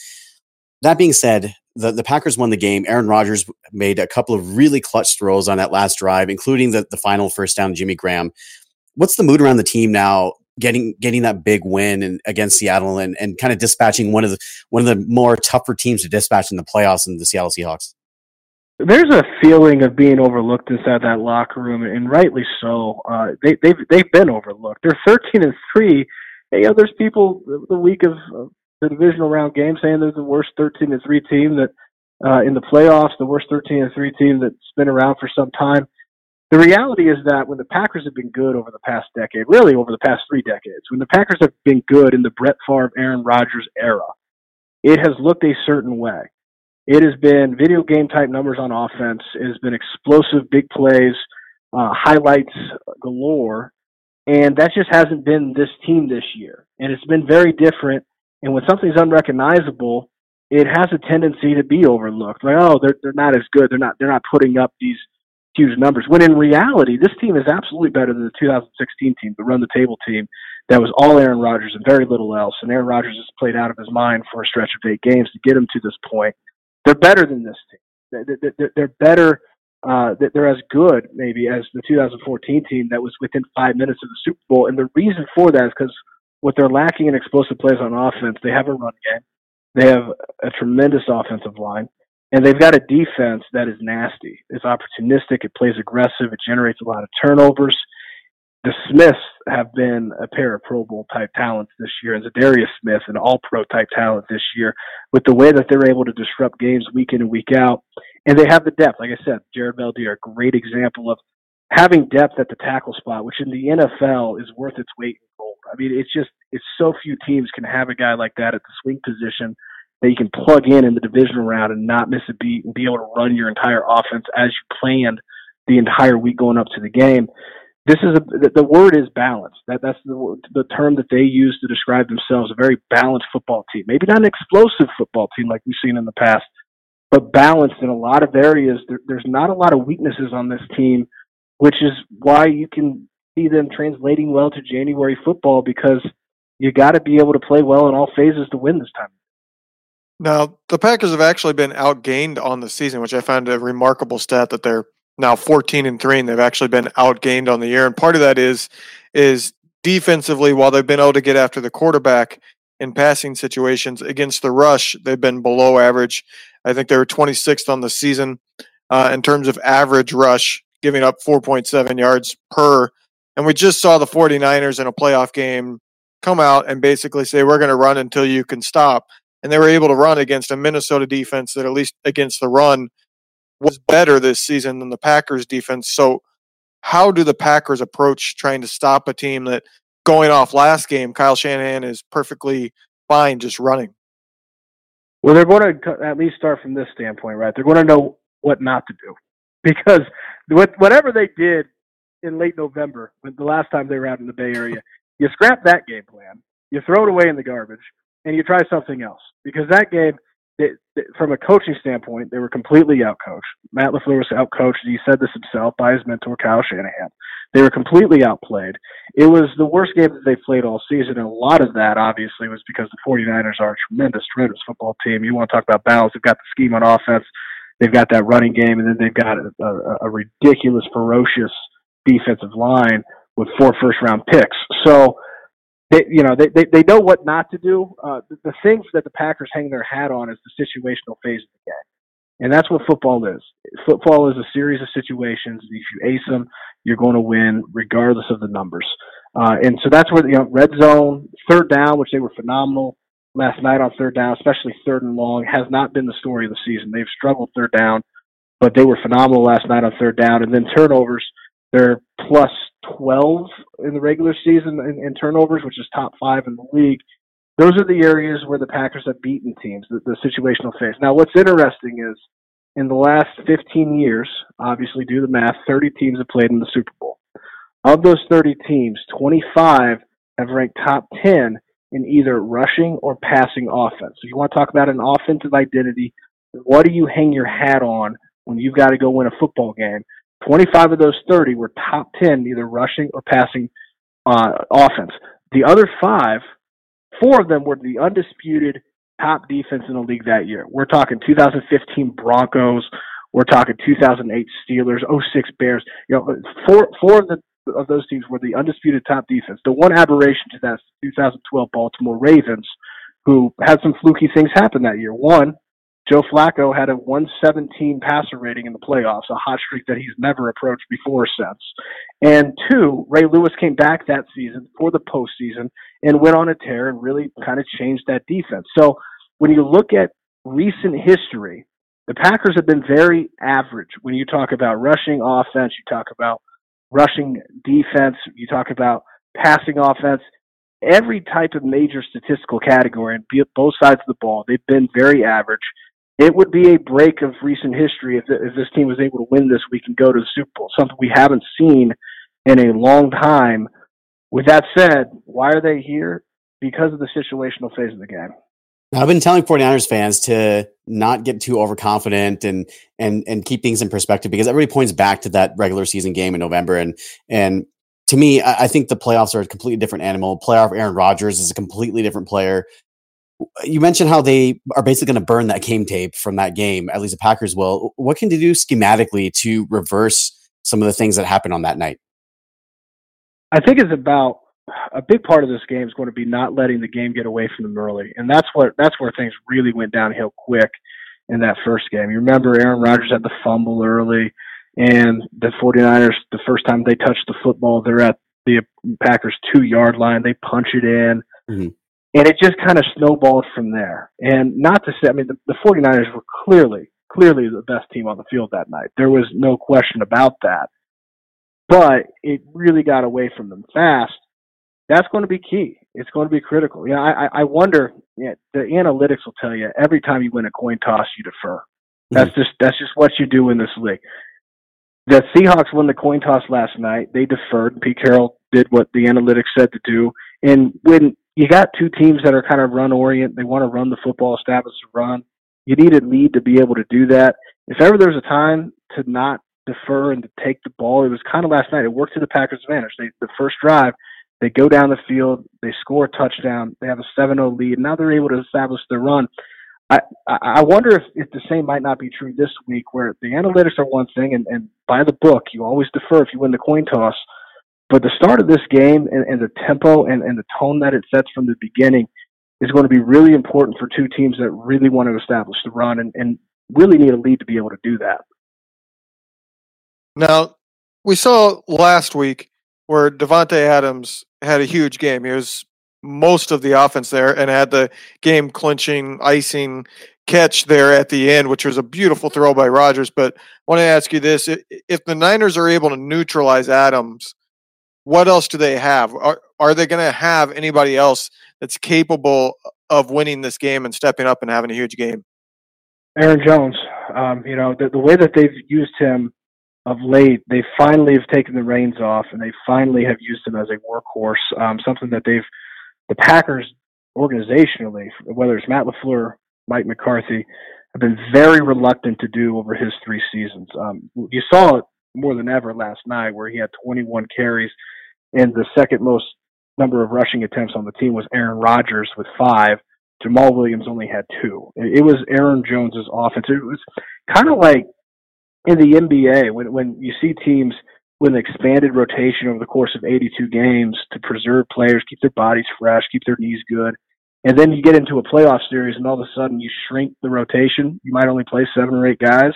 that being said, the Packers won the game. Aaron Rodgers made a couple of really clutch throws on that last drive, including the final first down, Jimmy Graham. What's the mood around the team now getting that big win and against Seattle and kind of dispatching one of the more tougher teams to dispatch in the playoffs in the Seattle Seahawks. There's a feeling of being overlooked inside that locker room, and rightly so. They've been overlooked. They're 13-3. You know, there's people the week of the divisional round game saying they're the worst 13-3 team that in the playoffs, the worst 13-3 team that's been around for some time. The reality is that when the Packers have been good over the past decade, really over the past three decades, when the Packers have been good in the Brett Favre, Aaron Rodgers era, it has looked a certain way. It has been video game type numbers on offense. It has been explosive big plays, highlights galore, and that just hasn't been this team this year. And it's been very different. And when something's unrecognizable, it has a tendency to be overlooked. Like, oh, they're not as good. They're not putting up these huge numbers, when in reality, this team is absolutely better than the 2016 team, the run-the-table team that was all Aaron Rodgers and very little else, and Aaron Rodgers has played out of his mind for a stretch of 8 games to get him to this point. They're better than this team. They're better. They're as good, maybe, as the 2014 team that was within 5 minutes of the Super Bowl, and the reason for that is because what they're lacking in explosive plays on offense, they have a run game, they have a tremendous offensive line, and they've got a defense that is nasty. It's opportunistic. It plays aggressive. It generates a lot of turnovers. The Smiths have been a pair of Pro Bowl-type talents this year, and Zadarius Smith, an all-pro-type talent this year, with the way that they're able to disrupt games week in and week out. And they have the depth. Like I said, Jared Veldheer, a great example of having depth at the tackle spot, which in the NFL is worth its weight in gold. I mean, it's so few teams can have a guy like that at the swing position that you can plug in the divisional round and not miss a beat and be able to run your entire offense as you planned the entire week going up to the game. This is the word is balance. That's the term that they use to describe themselves, a very balanced football team. Maybe not an explosive football team like we've seen in the past, but balanced in a lot of areas. There's not a lot of weaknesses on this team, which is why you can see them translating well to January football, because you got to be able to play well in all phases to win this time. Now, the Packers have actually been outgained on the season, which I found a remarkable stat that they're now 14-3, and they've actually been outgained on the year. And part of that is defensively, while they've been able to get after the quarterback in passing situations, against the rush, they've been below average. I think they were 26th on the season in terms of average rush, giving up 4.7 yards per. And we just saw the 49ers in a playoff game come out and basically say, we're going to run until you can stop. And they were able to run against a Minnesota defense that, at least against the run, was better this season than the Packers defense. So how do the Packers approach trying to stop a team that, going off last game, Kyle Shanahan is perfectly fine just running? Well, they're going to at least start from this standpoint, right? They're going to know what not to do, because whatever they did in late November, the last time they were out in the Bay Area, you scrap that game plan, you throw it away in the garbage, and you try something else. Because that game, from a coaching standpoint, they were completely outcoached. Matt LaFleur was outcoached. He said this himself by his mentor, Kyle Shanahan. They were completely outplayed. It was the worst game that they played all season, and a lot of that, obviously, was because the 49ers are a tremendous football team. You want to talk about balance. They've got the scheme on offense. They've got that running game, and then they've got a ridiculous, ferocious defensive line with 4 first-round picks. So They know what not to do. The things that the Packers hang their hat on is the situational phase of the game. And that's what football is. Football is a series of situations. If you ace them, you're going to win regardless of the numbers. And so that's where, red zone, third down, which they were phenomenal last night on third down, especially third and long, has not been the story of the season. They've struggled third down, but they were phenomenal last night on third down. And then turnovers, they're plus 12 in the regular season in turnovers, which is top 5 in the league. Those are the areas where the Packers have beaten teams, the situational phase. Now, what's interesting is in the last 15 years, obviously do the math, 30 teams have played in the Super Bowl. Of those 30 teams, 25 have ranked top 10 in either rushing or passing offense. So you want to talk about an offensive identity. What do you hang your hat on when you've got to go win a football game? 25 of those 30 were top 10, either rushing or passing offense. The other 4 of them were the undisputed top defense in the league that year. We're talking 2015 Broncos. We're talking 2008 Steelers, 06 Bears. 4 of the of those teams were the undisputed top defense. The one aberration to that 2012 Baltimore Ravens, who had some fluky things happen that year. One, Joe Flacco had a 117 passer rating in the playoffs, a hot streak that he's never approached before or since. And two, Ray Lewis came back that season for the postseason and went on a tear and really kind of changed that defense. So when you look at recent history, the Packers have been very average. When you talk about rushing offense, you talk about rushing defense, you talk about passing offense, every type of major statistical category and both sides of the ball, they've been very average. It would be a break of recent history if this team was able to win this week and go to the Super Bowl, something we haven't seen in a long time. With that said, why are they here? Because of the situational phase of the game. I've been telling 49ers fans to not get too overconfident and keep things in perspective, because everybody points back to that regular season game in November. And to me, I think the playoffs are a completely different animal. Playoff Aaron Rodgers is a completely different player. You mentioned how they are basically going to burn that game tape from that game, at least the Packers will. What can they do schematically to reverse some of the things that happened on that night? I think it's about a big part of this game is going to be not letting the game get away from them early. And that's where things really went downhill quick in that first game. You remember Aaron Rodgers had the fumble early, and the 49ers, the first time they touched the football, they're at the Packers 2-yard line. They punch it in. Mm-hmm. And it just kind of snowballed from there. And not to say, I mean, the 49ers were clearly the best team on the field that night. There was no question about that. But it really got away from them fast. That's going to be key. It's going to be critical. You know, I wonder, the analytics will tell you every time you win a coin toss, you defer. Mm-hmm. That's just what you do in this league. The Seahawks won the coin toss last night. They deferred. Pete Carroll did what the analytics said to do. And when you got two teams that are kind of run-oriented, they want to run the football, establish a run, you need a lead to be able to do that. If ever there's a time to not defer and to take the ball, it was kind of last night. It worked to the Packers' advantage. The first drive, they go down the field, they score a touchdown, they have a 7-0 lead, and now they're able to establish their run. I wonder if the same might not be true this week, where the analytics are one thing, and by the book, you always defer if you win the coin toss. But the start of this game and the tempo and the tone that it sets from the beginning is going to be really important for two teams that really want to establish the run and really need a lead to be able to do that. Now, we saw last week where Davante Adams had a huge game. He was most of the offense there and had the game-clinching, icing catch there at the end, which was a beautiful throw by Rodgers. But I want to ask you this. If the Niners are able to neutralize Adams, what else do they have? Are they going to have anybody else that's capable of winning this game and stepping up and having a huge game? Aaron Jones. The way that they've used him of late, they finally have taken the reins off, and they finally have used him as a workhorse, something that the Packers organizationally, whether it's Matt LaFleur, Mike McCarthy, have been very reluctant to do over his three seasons. You saw it more than ever last night, where he had 21 carries, and the second most number of rushing attempts on the team was Aaron Rodgers with 5. Jamal Williams only had 2. It was Aaron Jones's offense. It was kind of like in the NBA when you see teams with an expanded rotation over the course of 82 games to preserve players, keep their bodies fresh, keep their knees good. And then you get into a playoff series, and all of a sudden you shrink the rotation. You might only play 7 or 8 guys.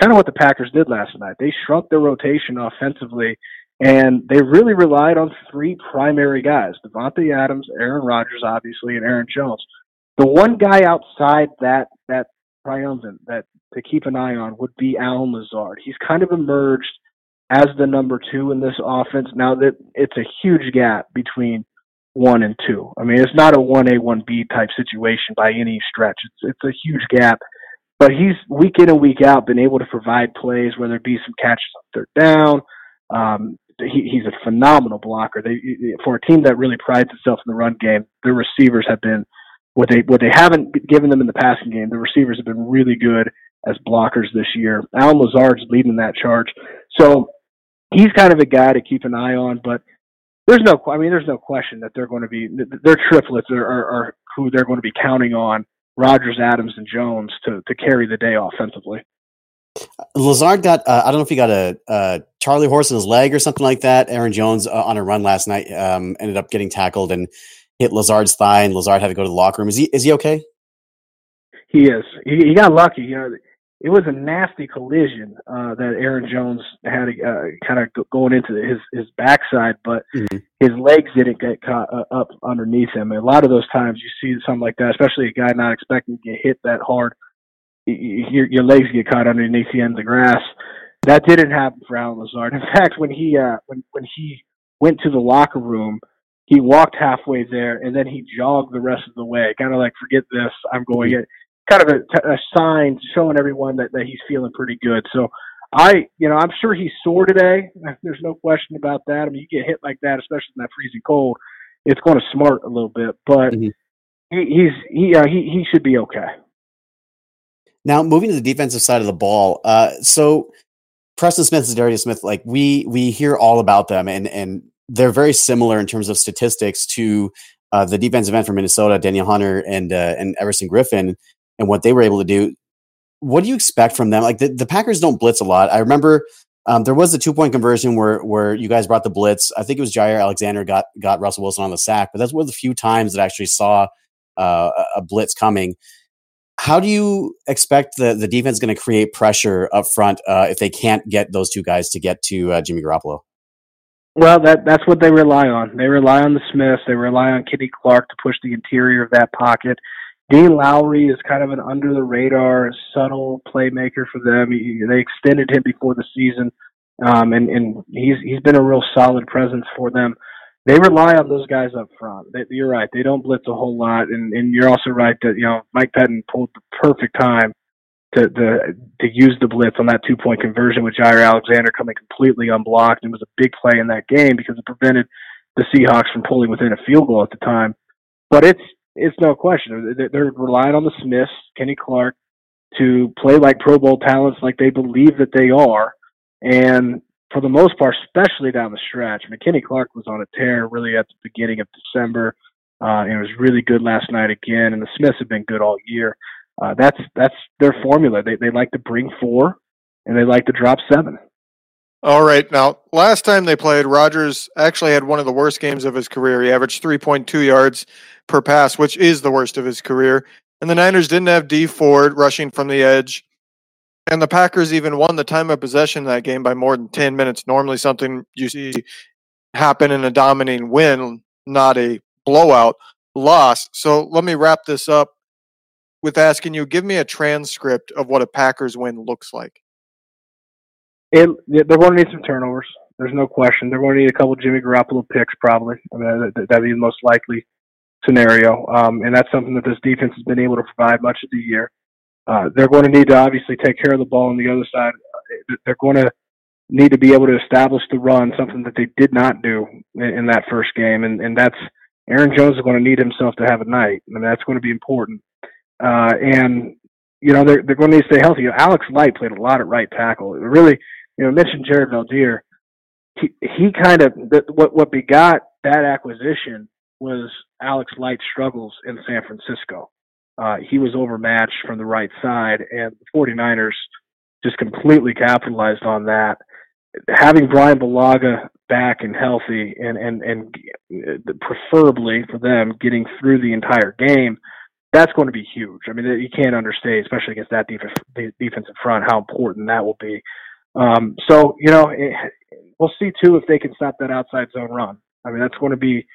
Kind of what the Packers did last night. They shrunk their rotation offensively, and they really relied on 3 primary guys, Davante Adams, Aaron Rodgers, obviously, and Aaron Jones. The one guy outside that triumvirate that to keep an eye on would be Allen Lazard. He's kind of emerged as the number 2 in this offense. Now that it's a huge gap between 1 and 2. I mean, it's not a 1A, 1B type situation by any stretch. It's a huge gap. But he's week in and week out been able to provide plays where there be some catches on third down. He's a phenomenal blocker. For a team that really prides itself in the run game, their receivers have been what they haven't given them in the passing game. The receivers have been really good as blockers this year. Allen Lazard's leading that charge, so he's kind of a guy to keep an eye on. But there's no question that they're going to be their triplets are who they're going to be counting on. Rodgers, Adams, and Jones to carry the day offensively. Lazard got, I don't know if he got a Charlie horse in his leg or something like that. Aaron Jones on a run last night ended up getting tackled and hit Lazard's thigh, and Lazard had to go to the locker room. Is he okay? He is. He got lucky. You know, it was a nasty collision that Aaron Jones had kind of going into his backside, but his legs didn't get caught up underneath him. And a lot of those times you see something like that, especially a guy not expecting to get hit that hard. Your legs get caught underneath the end of the grass. That didn't happen for Allen Lazard. In fact, when he went to the locker room, he walked halfway there and then he jogged the rest of the way, kind of like, forget this, I'm going in. Kind of a sign showing everyone that he's feeling pretty good. So I'm sure he's sore today. There's no question about that. I mean, you get hit like that, especially in that freezing cold, it's going to smart a little bit. But he should be okay. Now, moving to the defensive side of the ball, so Preston Smith and Zadarius Smith, like we hear all about them, and they're very similar in terms of statistics to the defensive end from Minnesota, Daniel Hunter and Everson Griffin, and what they were able to do. What do you expect from them? Like the Packers don't blitz a lot. I remember there was a 2-point conversion where you guys brought the blitz. I think it was Jaire Alexander got Russell Wilson on the sack, but that's one of the few times that I actually saw a blitz coming. How do you expect the defense going to create pressure up front if they can't get those two guys to get to Jimmy Garoppolo? Well, that's what they rely on. They rely on the Smiths. They rely on Kenny Clark to push the interior of that pocket. Dean Lowry is kind of an under-the-radar, subtle playmaker for them. They extended him before the season, and he's been a real solid presence for them. They rely on those guys up front. You're right. They don't blitz a whole lot, and you're also right that Mike Pettin pulled the perfect time to use the blitz on that 2-point conversion with Jaire Alexander coming completely unblocked. It was a big play in that game because it prevented the Seahawks from pulling within a field goal at the time. But it's no question they're relying on the Smiths, Kenny Clark, to play like Pro Bowl talents, like they believe that they are, and for the most part, especially down the stretch. McKinney Clark was on a tear really at the beginning of December. And it was really good last night again, and the Smiths have been good all year. That's their formula. They like to bring 4, and they like to drop 7. All right. Now, last time they played, Rodgers actually had one of the worst games of his career. He averaged 3.2 yards per pass, which is the worst of his career. And the Niners didn't have Dee Ford rushing from the edge. And the Packers even won the time of possession that game by more than 10 minutes. Normally something you see happen in a dominating win, not a blowout loss. So let me wrap this up with asking you, give me a transcript of what a Packers win looks like. They're going to need some turnovers. There's no question. They're going to need a couple Jimmy Garoppolo picks probably. I mean, that'd be the most likely scenario. And that's something that this defense has been able to provide much of the year. They're going to need to obviously take care of the ball on the other side. They're going to need to be able to establish the run, something that they did not do in that first game. And that's Aaron Jones is going to need himself to have a night. I mean, that's going to be important. They're going to need to stay healthy. Alex Light played a lot at right tackle. It really, mentioned Jared Veldheer. He kind of, what begot that acquisition was Alex Light's struggles in San Francisco. He was overmatched from the right side, and the 49ers just completely capitalized on that. Having Brian Bulaga back and healthy and preferably for them getting through the entire game, that's going to be huge. I mean, you can't understate, especially against that defensive front, how important that will be. We'll see, too, if they can stop that outside zone run. I mean, that's going to be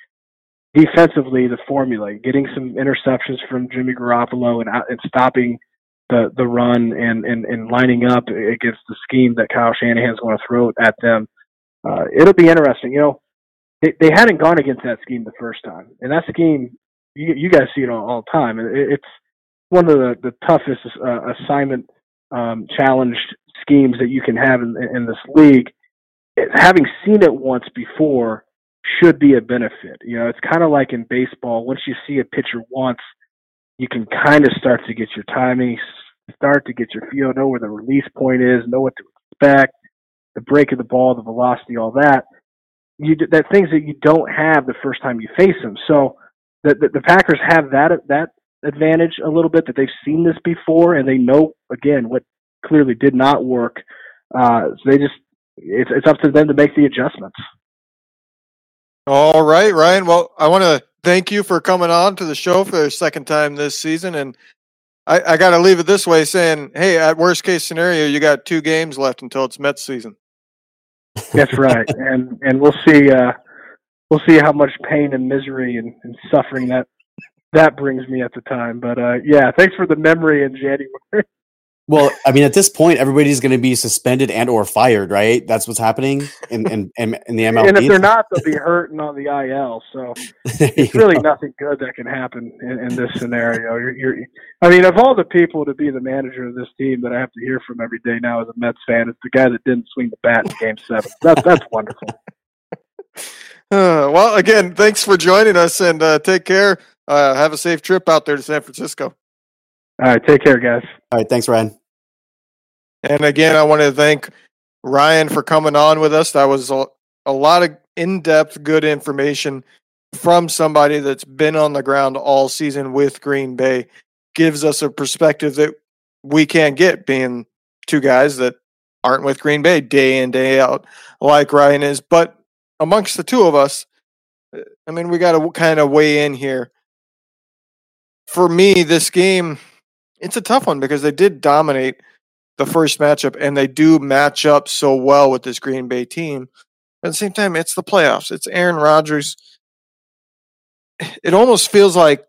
defensively the formula, getting some interceptions from Jimmy Garoppolo and stopping the run and lining up against the scheme that Kyle Shanahan's going to throw at them. It'll be interesting. They hadn't gone against that scheme the first time, and that scheme, you guys see it all the time. It's one of the toughest assignment challenged schemes that you can have in this league. Having seen it once before should be a benefit. It's kind of like in baseball. Once you see a pitcher once, you can kind of start to get your timing, start to get your feel, know where the release point is, know what to expect, the break of the ball, the velocity, all that. That things that you don't have the first time you face them. So the Packers have that advantage a little bit, that they've seen this before, and they know, again, what clearly did not work. So they just, it's up to them to make the adjustments. All right, Ryan. Well, I want to thank you for coming on to the show for the second time this season. And I got to leave it this way saying, hey, at worst case scenario, you got 2 games left until it's Mets season. That's right. And we'll see how much pain and misery and suffering that brings me at the time. But yeah, thanks for the memory in January. Well, I mean, at this point, everybody's going to be suspended and or fired, right? That's what's happening in the MLB. And if they're not, they'll be hurting on the IL. So it's really nothing good that can happen in this scenario. I mean, of all the people to be the manager of this team that I have to hear from every day now as a Mets fan, it's the guy that didn't swing the bat in Game 7. That's wonderful. Well, again, thanks for joining us, and take care. Have a safe trip out there to San Francisco. All right, take care, guys. All right, thanks, Ryan. And again, I want to thank Ryan for coming on with us. That was a lot of in-depth, good information from somebody that's been on the ground all season with Green Bay. Gives us a perspective that we can't get being 2 guys that aren't with Green Bay day in, day out like Ryan is. But amongst the 2 of us, I mean, we got to kind of weigh in here. For me, this game... it's a tough one because they did dominate the first matchup, and they do match up so well with this Green Bay team. But at the same time, it's the playoffs. It's Aaron Rodgers. It almost feels like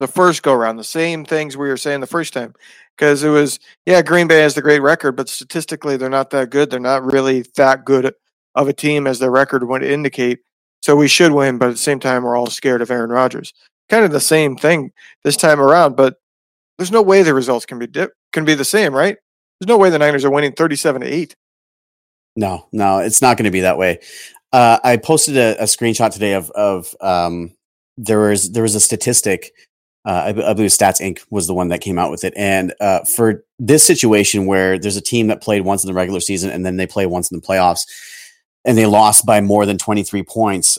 the first go-around, the same things we were saying the first time. Because it was, yeah, Green Bay has the great record, but statistically they're not that good. They're not really that good of a team as their record would indicate. So we should win, but at the same time, we're all scared of Aaron Rodgers. Kind of the same thing this time around, but there's no way the results can be the same, right? There's no way the Niners are winning 37-8. No, it's not going to be that way. I posted a screenshot today of there was a statistic. I believe Stats Inc. was the one that came out with it, and for this situation where there's a team that played once in the regular season and then they play once in the playoffs, and they lost by more than 23 points.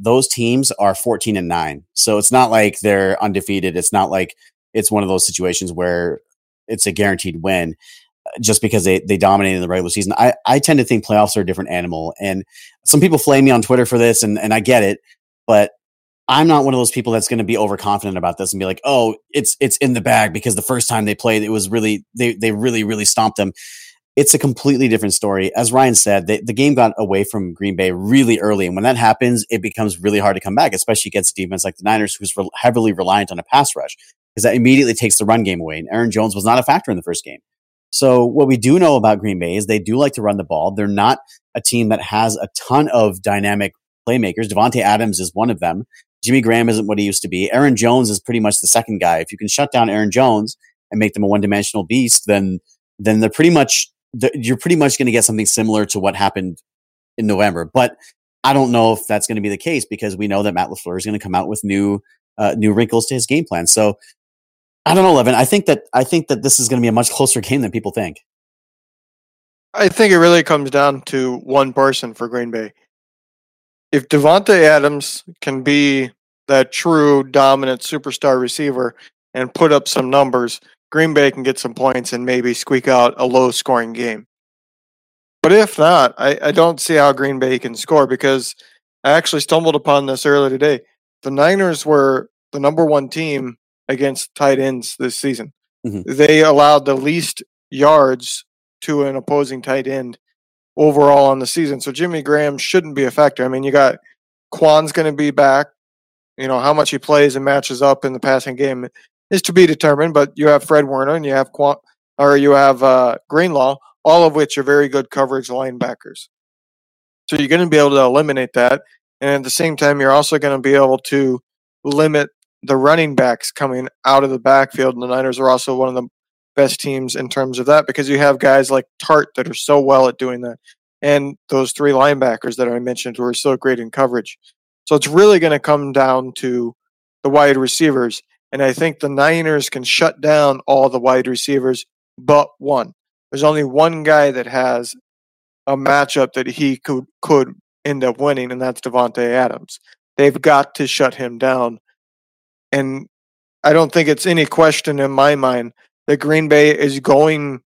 Those teams are 14-9, so it's not like they're undefeated. It's not like it's one of those situations where it's a guaranteed win just because they dominated in the regular season. I tend to think playoffs are a different animal, and some people flame me on Twitter for this, and I get it, but I'm not one of those people that's going to be overconfident about this and be like, oh, it's in the bag because the first time they played, it was really, they really, really stomped them. It's a completely different story. As Ryan said, the game got away from Green Bay really early. And when that happens, it becomes really hard to come back, especially against a defense like the Niners, who's heavily reliant on a pass rush, because that immediately takes the run game away. And Aaron Jones was not a factor in the first game. So what we do know about Green Bay is they do like to run the ball. They're not a team that has a ton of dynamic playmakers. Davante Adams is one of them. Jimmy Graham isn't what he used to be. Aaron Jones is pretty much the second guy. If you can shut down Aaron Jones and make them a one-dimensional beast, then they're pretty much, you're pretty much going to get something similar to what happened in November. But I don't know if that's going to be the case, because we know that Matt LaFleur is going to come out with new wrinkles to his game plan. So, I don't know, Levin. I think that this is going to be a much closer game than people think. I think it really comes down to one person for Green Bay. If Davante Adams can be that true dominant superstar receiver and put up some numbers, Green Bay can get some points and maybe squeak out a low-scoring game. But if not, I don't see how Green Bay can score, because I actually stumbled upon this earlier today. The Niners were the number 1 team against tight ends this season. Mm-hmm. They allowed the least yards to an opposing tight end overall on the season. So Jimmy Graham shouldn't be a factor. I mean, you got Kwan's going to be back. You know, how much he plays and matches up in the passing game is to be determined, but you have Fred Werner and you have Greenlaw, all of which are very good coverage linebackers. So you're going to be able to eliminate that. And at the same time, you're also going to be able to limit the running backs coming out of the backfield, and the Niners are also one of the best teams in terms of that, because you have guys like Tart that are so well at doing that, and those 3 linebackers that I mentioned who are so great in coverage. So it's really going to come down to the wide receivers, and I think the Niners can shut down all the wide receivers but one. There's only one guy that has a matchup that he could end up winning, and that's Davante Adams. They've got to shut him down. And I don't think it's any question in my mind that Green Bay is going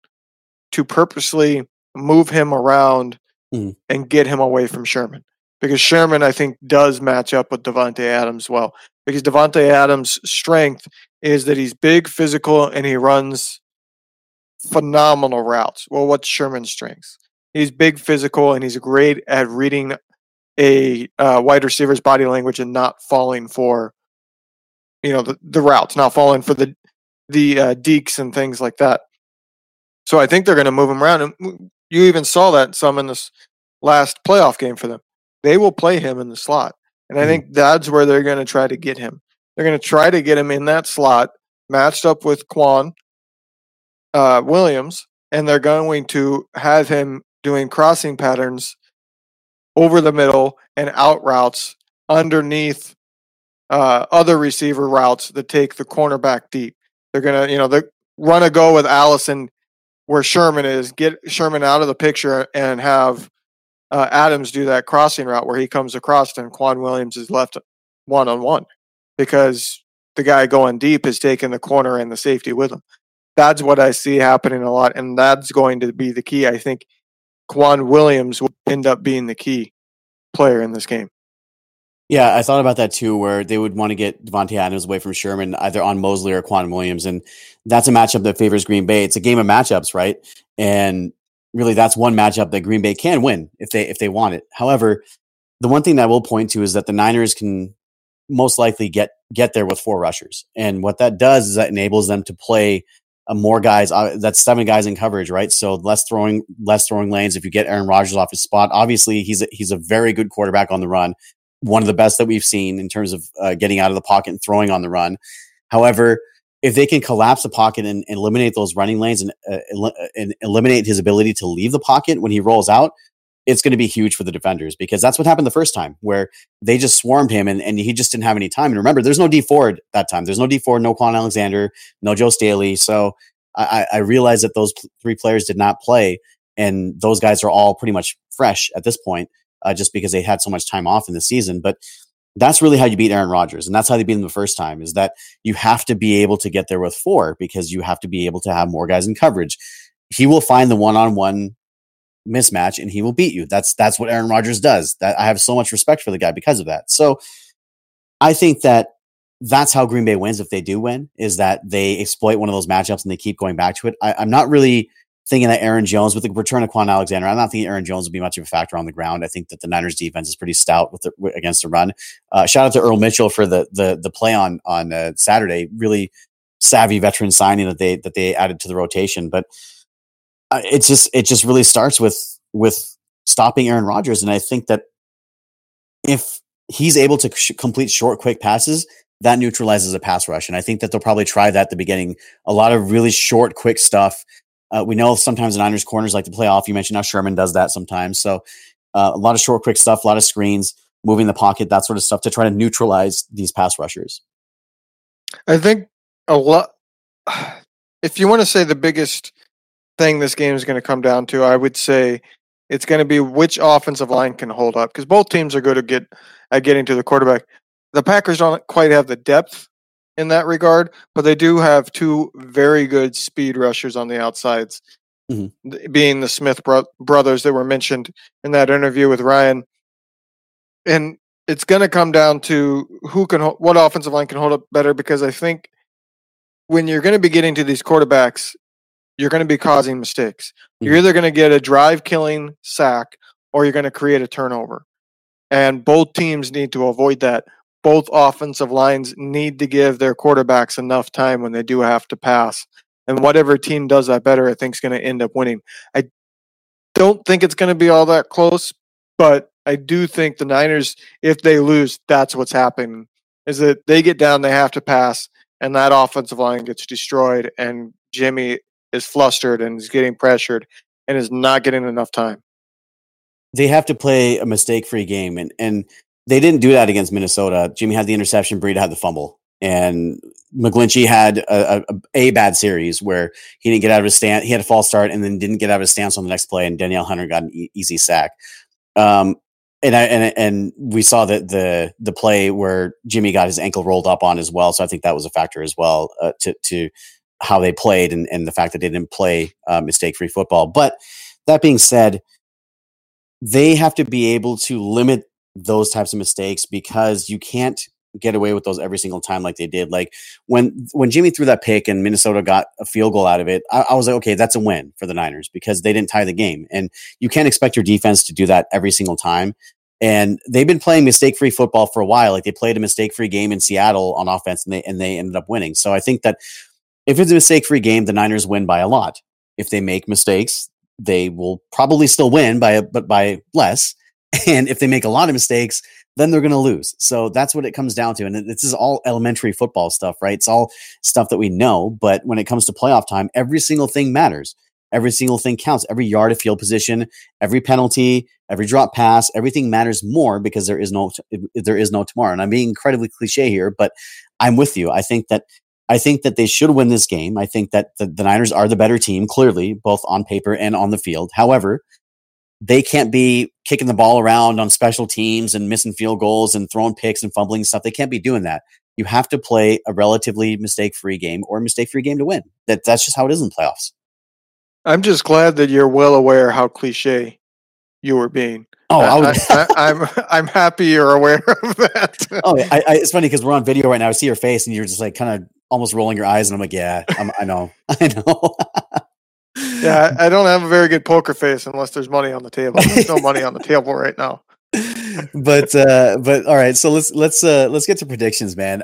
to purposely move him around and get him away from Sherman. Because Sherman, I think, does match up with Davante Adams well. Because Davante Adams' strength is that he's big, physical, and he runs phenomenal routes. Well, what's Sherman's strengths? He's big, physical, and he's great at reading a wide receiver's body language and not falling for, you know, the routes, not falling for the deeks and things like that. So I think they're going to move him around. And you even saw that some in this last playoff game for them. They will play him in the slot. And I think that's where they're going to try to get him. They're going to try to get him in that slot, matched up with Quan Williams, and they're going to have him doing crossing patterns over the middle and out routes underneath other receiver routes that take the cornerback deep. They're going to, you know, they run a go with Allison where Sherman is, get Sherman out of the picture and have Adams do that crossing route where he comes across and Quan Williams is left one-on-one because the guy going deep is taking the corner and the safety with him. That's what I see happening a lot, and that's going to be the key. I think Quan Williams will end up being the key player in this game. Yeah, I thought about that too, where they would want to get Davante Adams away from Sherman, either on Moseley or Quan Williams, and that's a matchup that favors Green Bay. It's a game of matchups, right? And really, that's one matchup that Green Bay can win if they want it. However, the one thing that I will point to is that the Niners can most likely get there with four rushers. And what that does is that enables them to play more guys. That's seven guys in coverage, right? So less throwing lanes. If you get Aaron Rodgers off his spot, obviously he's a very good quarterback on the run. One of the best that we've seen in terms of getting out of the pocket and throwing on the run. However, if they can collapse the pocket and eliminate those running lanes and eliminate his ability to leave the pocket when he rolls out, it's going to be huge for the defenders because that's what happened the first time where they just swarmed him and he just didn't have any time. And remember, there's no Dee Ford that time. There's no Dee Ford, no Kwon Alexander, no Joe Staley. So I realized that those three players did not play, and those guys are all pretty much fresh at this point just because they had so much time off in the season. But that's really how you beat Aaron Rodgers, and that's how they beat him the first time, is that you have to be able to get there with four because you have to be able to have more guys in coverage. He will find the one-on-one mismatch, and he will beat you. That's what Aaron Rodgers does. That I have so much respect for the guy because of that. So I think that that's how Green Bay wins if they do win, is that they exploit one of those matchups and they keep going back to it. I'm not really thinking that Aaron Jones, with the return of Kwon Alexander, I'm not thinking Aaron Jones will be much of a factor on the ground. I think that the Niners defense is pretty stout against the run. Shout out to Earl Mitchell for the play on Saturday. Really savvy veteran signing that they added to the rotation. But it just really starts with stopping Aaron Rodgers. And I think that if he's able to complete short, quick passes, that neutralizes a pass rush. And I think that they'll probably try that at the beginning. A lot of really short, quick stuff. We know sometimes the Niners corners like to play off. You mentioned how Sherman does that sometimes. So a lot of short, quick stuff, a lot of screens, moving the pocket, that sort of stuff to try to neutralize these pass rushers. I think a lot, if you want to say the biggest thing this game is going to come down to, I would say it's going to be which offensive line can hold up, because both teams are good at getting to the quarterback. The Packers don't quite have the depth in that regard, but they do have two very good speed rushers on the outsides, being the Smith brothers that were mentioned in that interview with Ryan. And it's going to come down to what offensive line can hold up better, because I think when you're going to be getting to these quarterbacks, you're going to be causing mistakes. Mm-hmm. You're either going to get a drive-killing sack or you're going to create a turnover. And both teams need to avoid that. Both offensive lines need to give their quarterbacks enough time when they do have to pass. And whatever team does that better, I think, is going to end up winning. I don't think it's going to be all that close, but I do think the Niners, if they lose, that's what's happening, is that they get down, they have to pass, and that offensive line gets destroyed, and Jimmy is flustered and is getting pressured and is not getting enough time. They have to play a mistake-free game, and they didn't do that against Minnesota. Jimmy had the interception, Breida had the fumble, and McGlinchey had a bad series where he didn't get out of his stance. He had a false start and then didn't get out of his stance on the next play, and Danielle Hunter got an easy sack. And we saw that the play where Jimmy got his ankle rolled up on as well, so I think that was a factor as well to how they played and the fact that they didn't play mistake-free football. But that being said, they have to be able to limit those types of mistakes because you can't get away with those every single time like they did. Like when Jimmy threw that pick and Minnesota got a field goal out of it, I was like, okay, that's a win for the Niners because they didn't tie the game. And you can't expect your defense to do that every single time. And they've been playing mistake-free football for a while. Like they played a mistake-free game in Seattle on offense and they ended up winning. So I think that if it's a mistake-free game, the Niners win by a lot. If they make mistakes, they will probably still win but by less. And if they make a lot of mistakes, then they're going to lose. So that's what it comes down to. And this is all elementary football stuff, right? It's all stuff that we know. But when it comes to playoff time, every single thing matters. Every single thing counts. Every yard of field position, every penalty, every drop pass, everything matters more because there is no tomorrow. And I'm being incredibly cliche here, but I'm with you. I think that they should win this game. I think that the Niners are the better team, clearly, both on paper and on the field. However, they can't be kicking the ball around on special teams and missing field goals and throwing picks and fumbling stuff. They can't be doing that. You have to play a relatively mistake-free game or a mistake-free game to win. That's just how it is in playoffs. I'm just glad that you're well aware how cliche you were being. Oh, I'm happy you're aware of that. Oh, I it's funny because we're on video right now. I see your face and you're just like kind of almost rolling your eyes, and I'm like, yeah, I know. Yeah, I don't have a very good poker face unless there's money on the table. There's no money on the table right now. But all right, so let's get to predictions, man.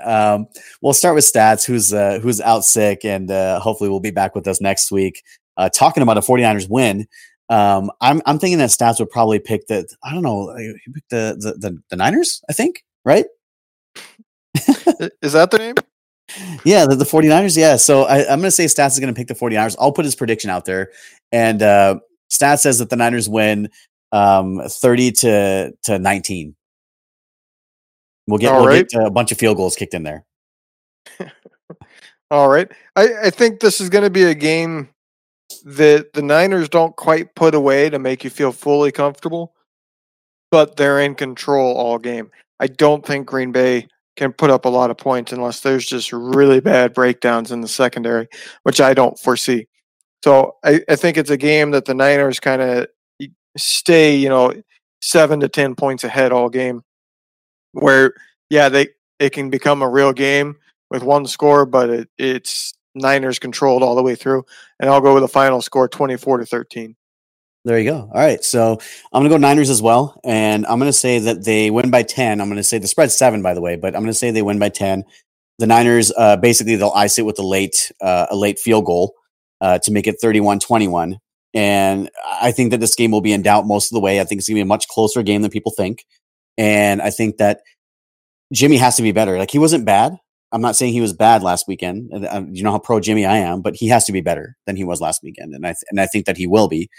We'll start with Stats, who's out sick, and hopefully will be back with us next week. Talking about a 49ers win, I'm thinking that Stats would probably pick the Niners, I think, right? Is that the name? Yeah, the 49ers. Yeah. So I'm going to say Stats is going to pick the 49ers. I'll put his prediction out there. And Stats says that the Niners win 30-19. We'll get a bunch of field goals kicked in there. All right. I think this is going to be a game that the Niners don't quite put away to make you feel fully comfortable, but they're in control all game. I don't think Green Bay can put up a lot of points unless there's just really bad breakdowns in the secondary, which I don't foresee. So I think it's a game that the Niners kind of stay, 7 to 10 points ahead all game, where, yeah, it can become a real game with one score, but it's Niners controlled all the way through. And I'll go with a final score, 24-13. There you go. All right. So I'm going to go Niners as well. And I'm going to say that they win by 10. I'm going to say the spread's 7, by the way, but I'm going to say they win by 10. The Niners, basically, they'll ice it with a late field goal to make it 31-21. And I think that this game will be in doubt most of the way. I think it's going to be a much closer game than people think. And I think that Jimmy has to be better. Like, he wasn't bad. I'm not saying he was bad last weekend. You know how pro Jimmy I am, but he has to be better than he was last weekend. And I think that he will be.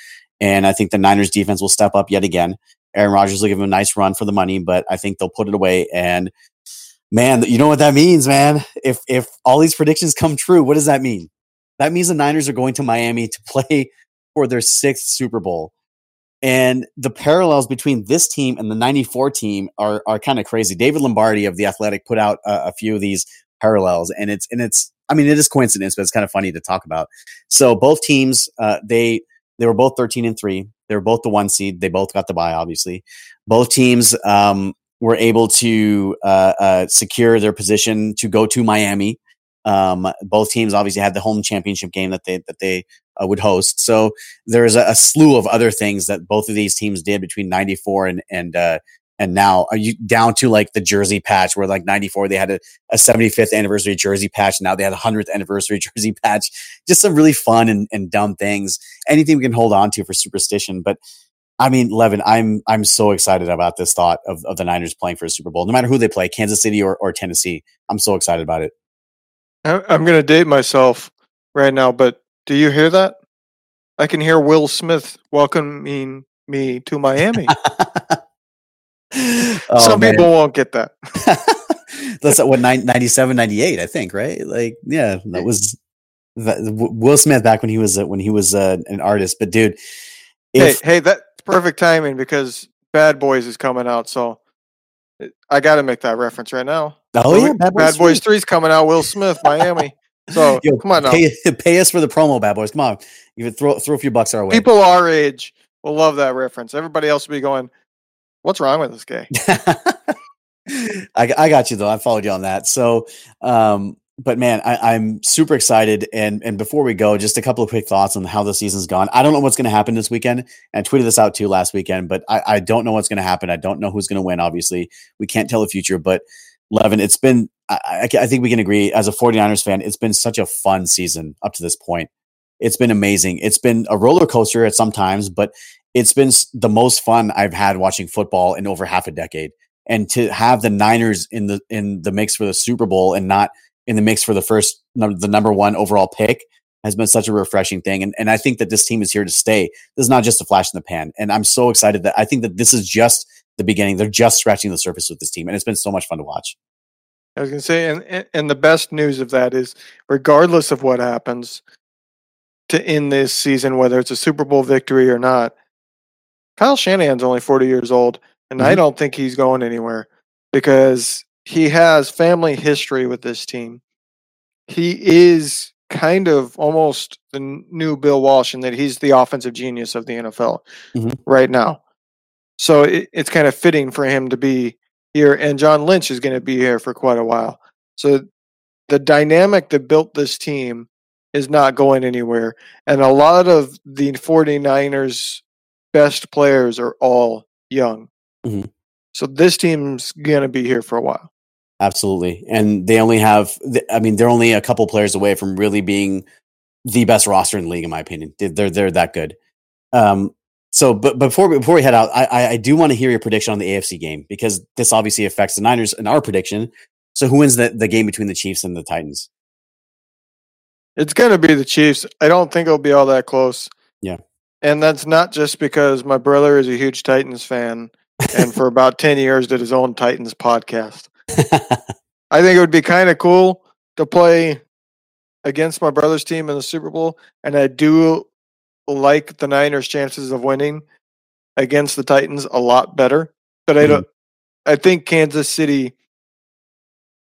And I think the Niners defense will step up yet again. Aaron Rodgers will give him a nice run for the money, but I think they'll put it away. And man, you know what that means, man. If all these predictions come true, what does that mean? That means the Niners are going to Miami to play for their 6th Super Bowl. And the parallels between this team and the 94 team are kind of crazy. David Lombardi of The Athletic put out a few of these parallels, and it is coincidence, but it's kind of funny to talk about. So both teams, they were both 13-3. They were both the 1 seed. They both got the bye, obviously. Both teams were able to secure their position to go to Miami. Both teams obviously had the home championship game that they would host. So there is a slew of other things that both of these teams did between 94 and now. Are you down to like the jersey patch where like 94, they had a 75th anniversary jersey patch. Now they had a 100th anniversary jersey patch. Just some really fun and dumb things. Anything we can hold on to for superstition. But I mean, Levin, I'm so excited about this thought of the Niners playing for a Super Bowl, no matter who they play, Kansas City or Tennessee. I'm so excited about it. I'm going to date myself right now, but do you hear that? I can hear Will Smith welcoming me to Miami. Some people won't get that. That's what 97, 98, I think, right? Like, yeah, that was Will Smith back when he was an artist. But dude, hey, that's perfect timing because Bad Boys is coming out, so I got to make that reference right now. Oh, yeah, Bad Boys 3 is coming out. Will Smith, Miami. So yo, come on now. Pay us for the promo, bad boys. Come on. You can throw a few bucks our way. People our age will love that reference. Everybody else will be going, what's wrong with this guy? I got you though. I followed you on that. So, but man, I'm super excited. And before we go, just a couple of quick thoughts on how the season's gone. I don't know what's going to happen this weekend. And I tweeted this out too last weekend, but I don't know what's going to happen. I don't know who's going to win. Obviously we can't tell the future, but Levin, it's been, I think we can agree as a 49ers fan, it's been such a fun season up to this point. It's been amazing. It's been a roller coaster at some times, but it's been the most fun I've had watching football in over half a decade. And to have the Niners in the mix for the Super Bowl and not in the mix for the number one overall pick has been such a refreshing thing. And I think that this team is here to stay. This is not just a flash in the pan. And I'm so excited that I think that this is just the beginning. They're just scratching the surface with this team. And it's been so much fun to watch. I was going to say, and the best news of that is regardless of what happens to end this season, whether it's a Super Bowl victory or not, Kyle Shanahan's only 40 years old. And I don't think he's going anywhere because he has family history with this team. He is kind of almost the new Bill Walsh in that he's the offensive genius of the NFL right now. So it's kind of fitting for him to be here. And John Lynch is going to be here for quite a while. So the dynamic that built this team is not going anywhere. And a lot of the 49ers' best players are all young. Mm-hmm. So this team's going to be here for a while. Absolutely. And they only have, I mean, they're only a couple players away from really being the best roster in the league, in my opinion. They're that good. So, but before we head out, I do want to hear your prediction on the AFC game, because this obviously affects the Niners in our prediction. So who wins the game between the Chiefs and the Titans? It's going to be the Chiefs. I don't think it'll be all that close. Yeah. And that's not just because my brother is a huge Titans fan. And for about 10 years did his own Titans podcast. I think it would be kind of cool to play against my brother's team in the Super Bowl. And I do like the Niners' chances of winning against the Titans a lot better. But I think Kansas City,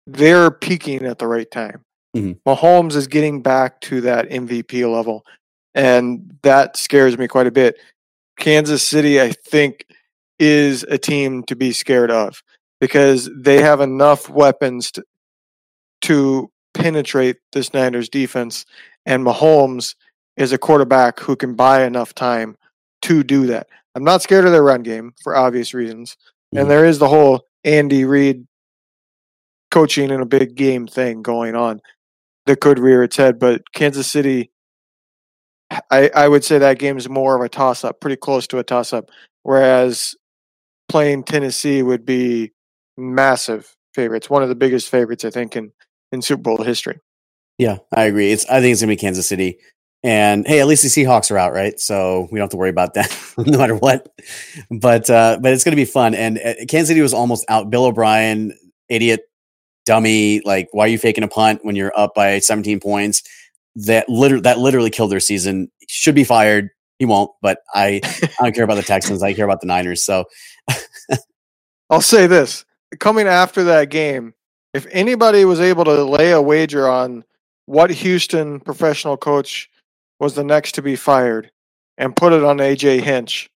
they're peaking at the right time. Mm-hmm. Mahomes is getting back to that MVP level. And that scares me quite a bit. Kansas City, I think, is a team to be scared of because they have enough weapons to penetrate this Niners defense, and Mahomes is a quarterback who can buy enough time to do that. I'm not scared of their run game for obvious reasons, and there is the whole Andy Reid coaching in a big game thing going on that could rear its head, but Kansas City, I would say that game is more of a toss-up, pretty close to a toss-up, whereas playing Tennessee would be massive favorites. One of the biggest favorites, I think, in Super Bowl history. Yeah, I agree. I think it's going to be Kansas City. And, hey, at least the Seahawks are out, right? So we don't have to worry about that no matter what. But it's going to be fun. And Kansas City was almost out. Bill O'Brien, idiot, dummy. Like, why are you faking a punt when you're up by 17 points? That literally killed their season. Should be fired. He won't, but I don't care about the Texans. I care about the Niners. So I'll say this. Coming after that game, if anybody was able to lay a wager on what Houston professional coach was the next to be fired and put it on AJ Hinch,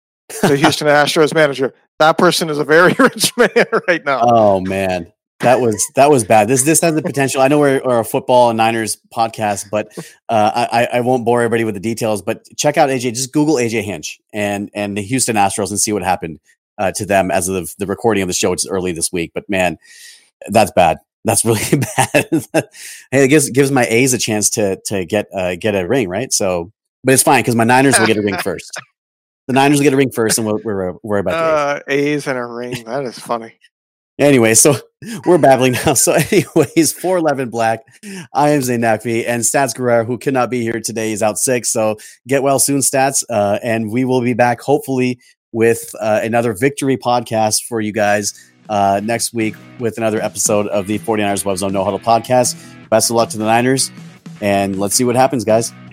the Houston Astros manager, that person is a very rich man right now. Oh, man. That was bad. This has the potential. I know we're a football and Niners podcast, but I won't bore everybody with the details. But check out AJ. Just Google AJ Hinch and the Houston Astros and see what happened to them as of the recording of the show. It's early this week, but man, that's bad. That's really bad. Hey, it gives my A's a chance to get a ring, right? So, but it's fine because my Niners will get a ring first. The Niners will get a ring first, and we'll worry about the A's and a ring. That is funny. Anyway, so we're babbling now. So anyways, for 11 Black, I am Zain Naqvi, and Stats Guerrero, who could not be here today, is out sick. So get well soon, Stats. And we will be back hopefully with another victory podcast for you guys next week with another episode of the 49ers Web Zone No Huddle podcast. Best of luck to the Niners, and let's see what happens, guys.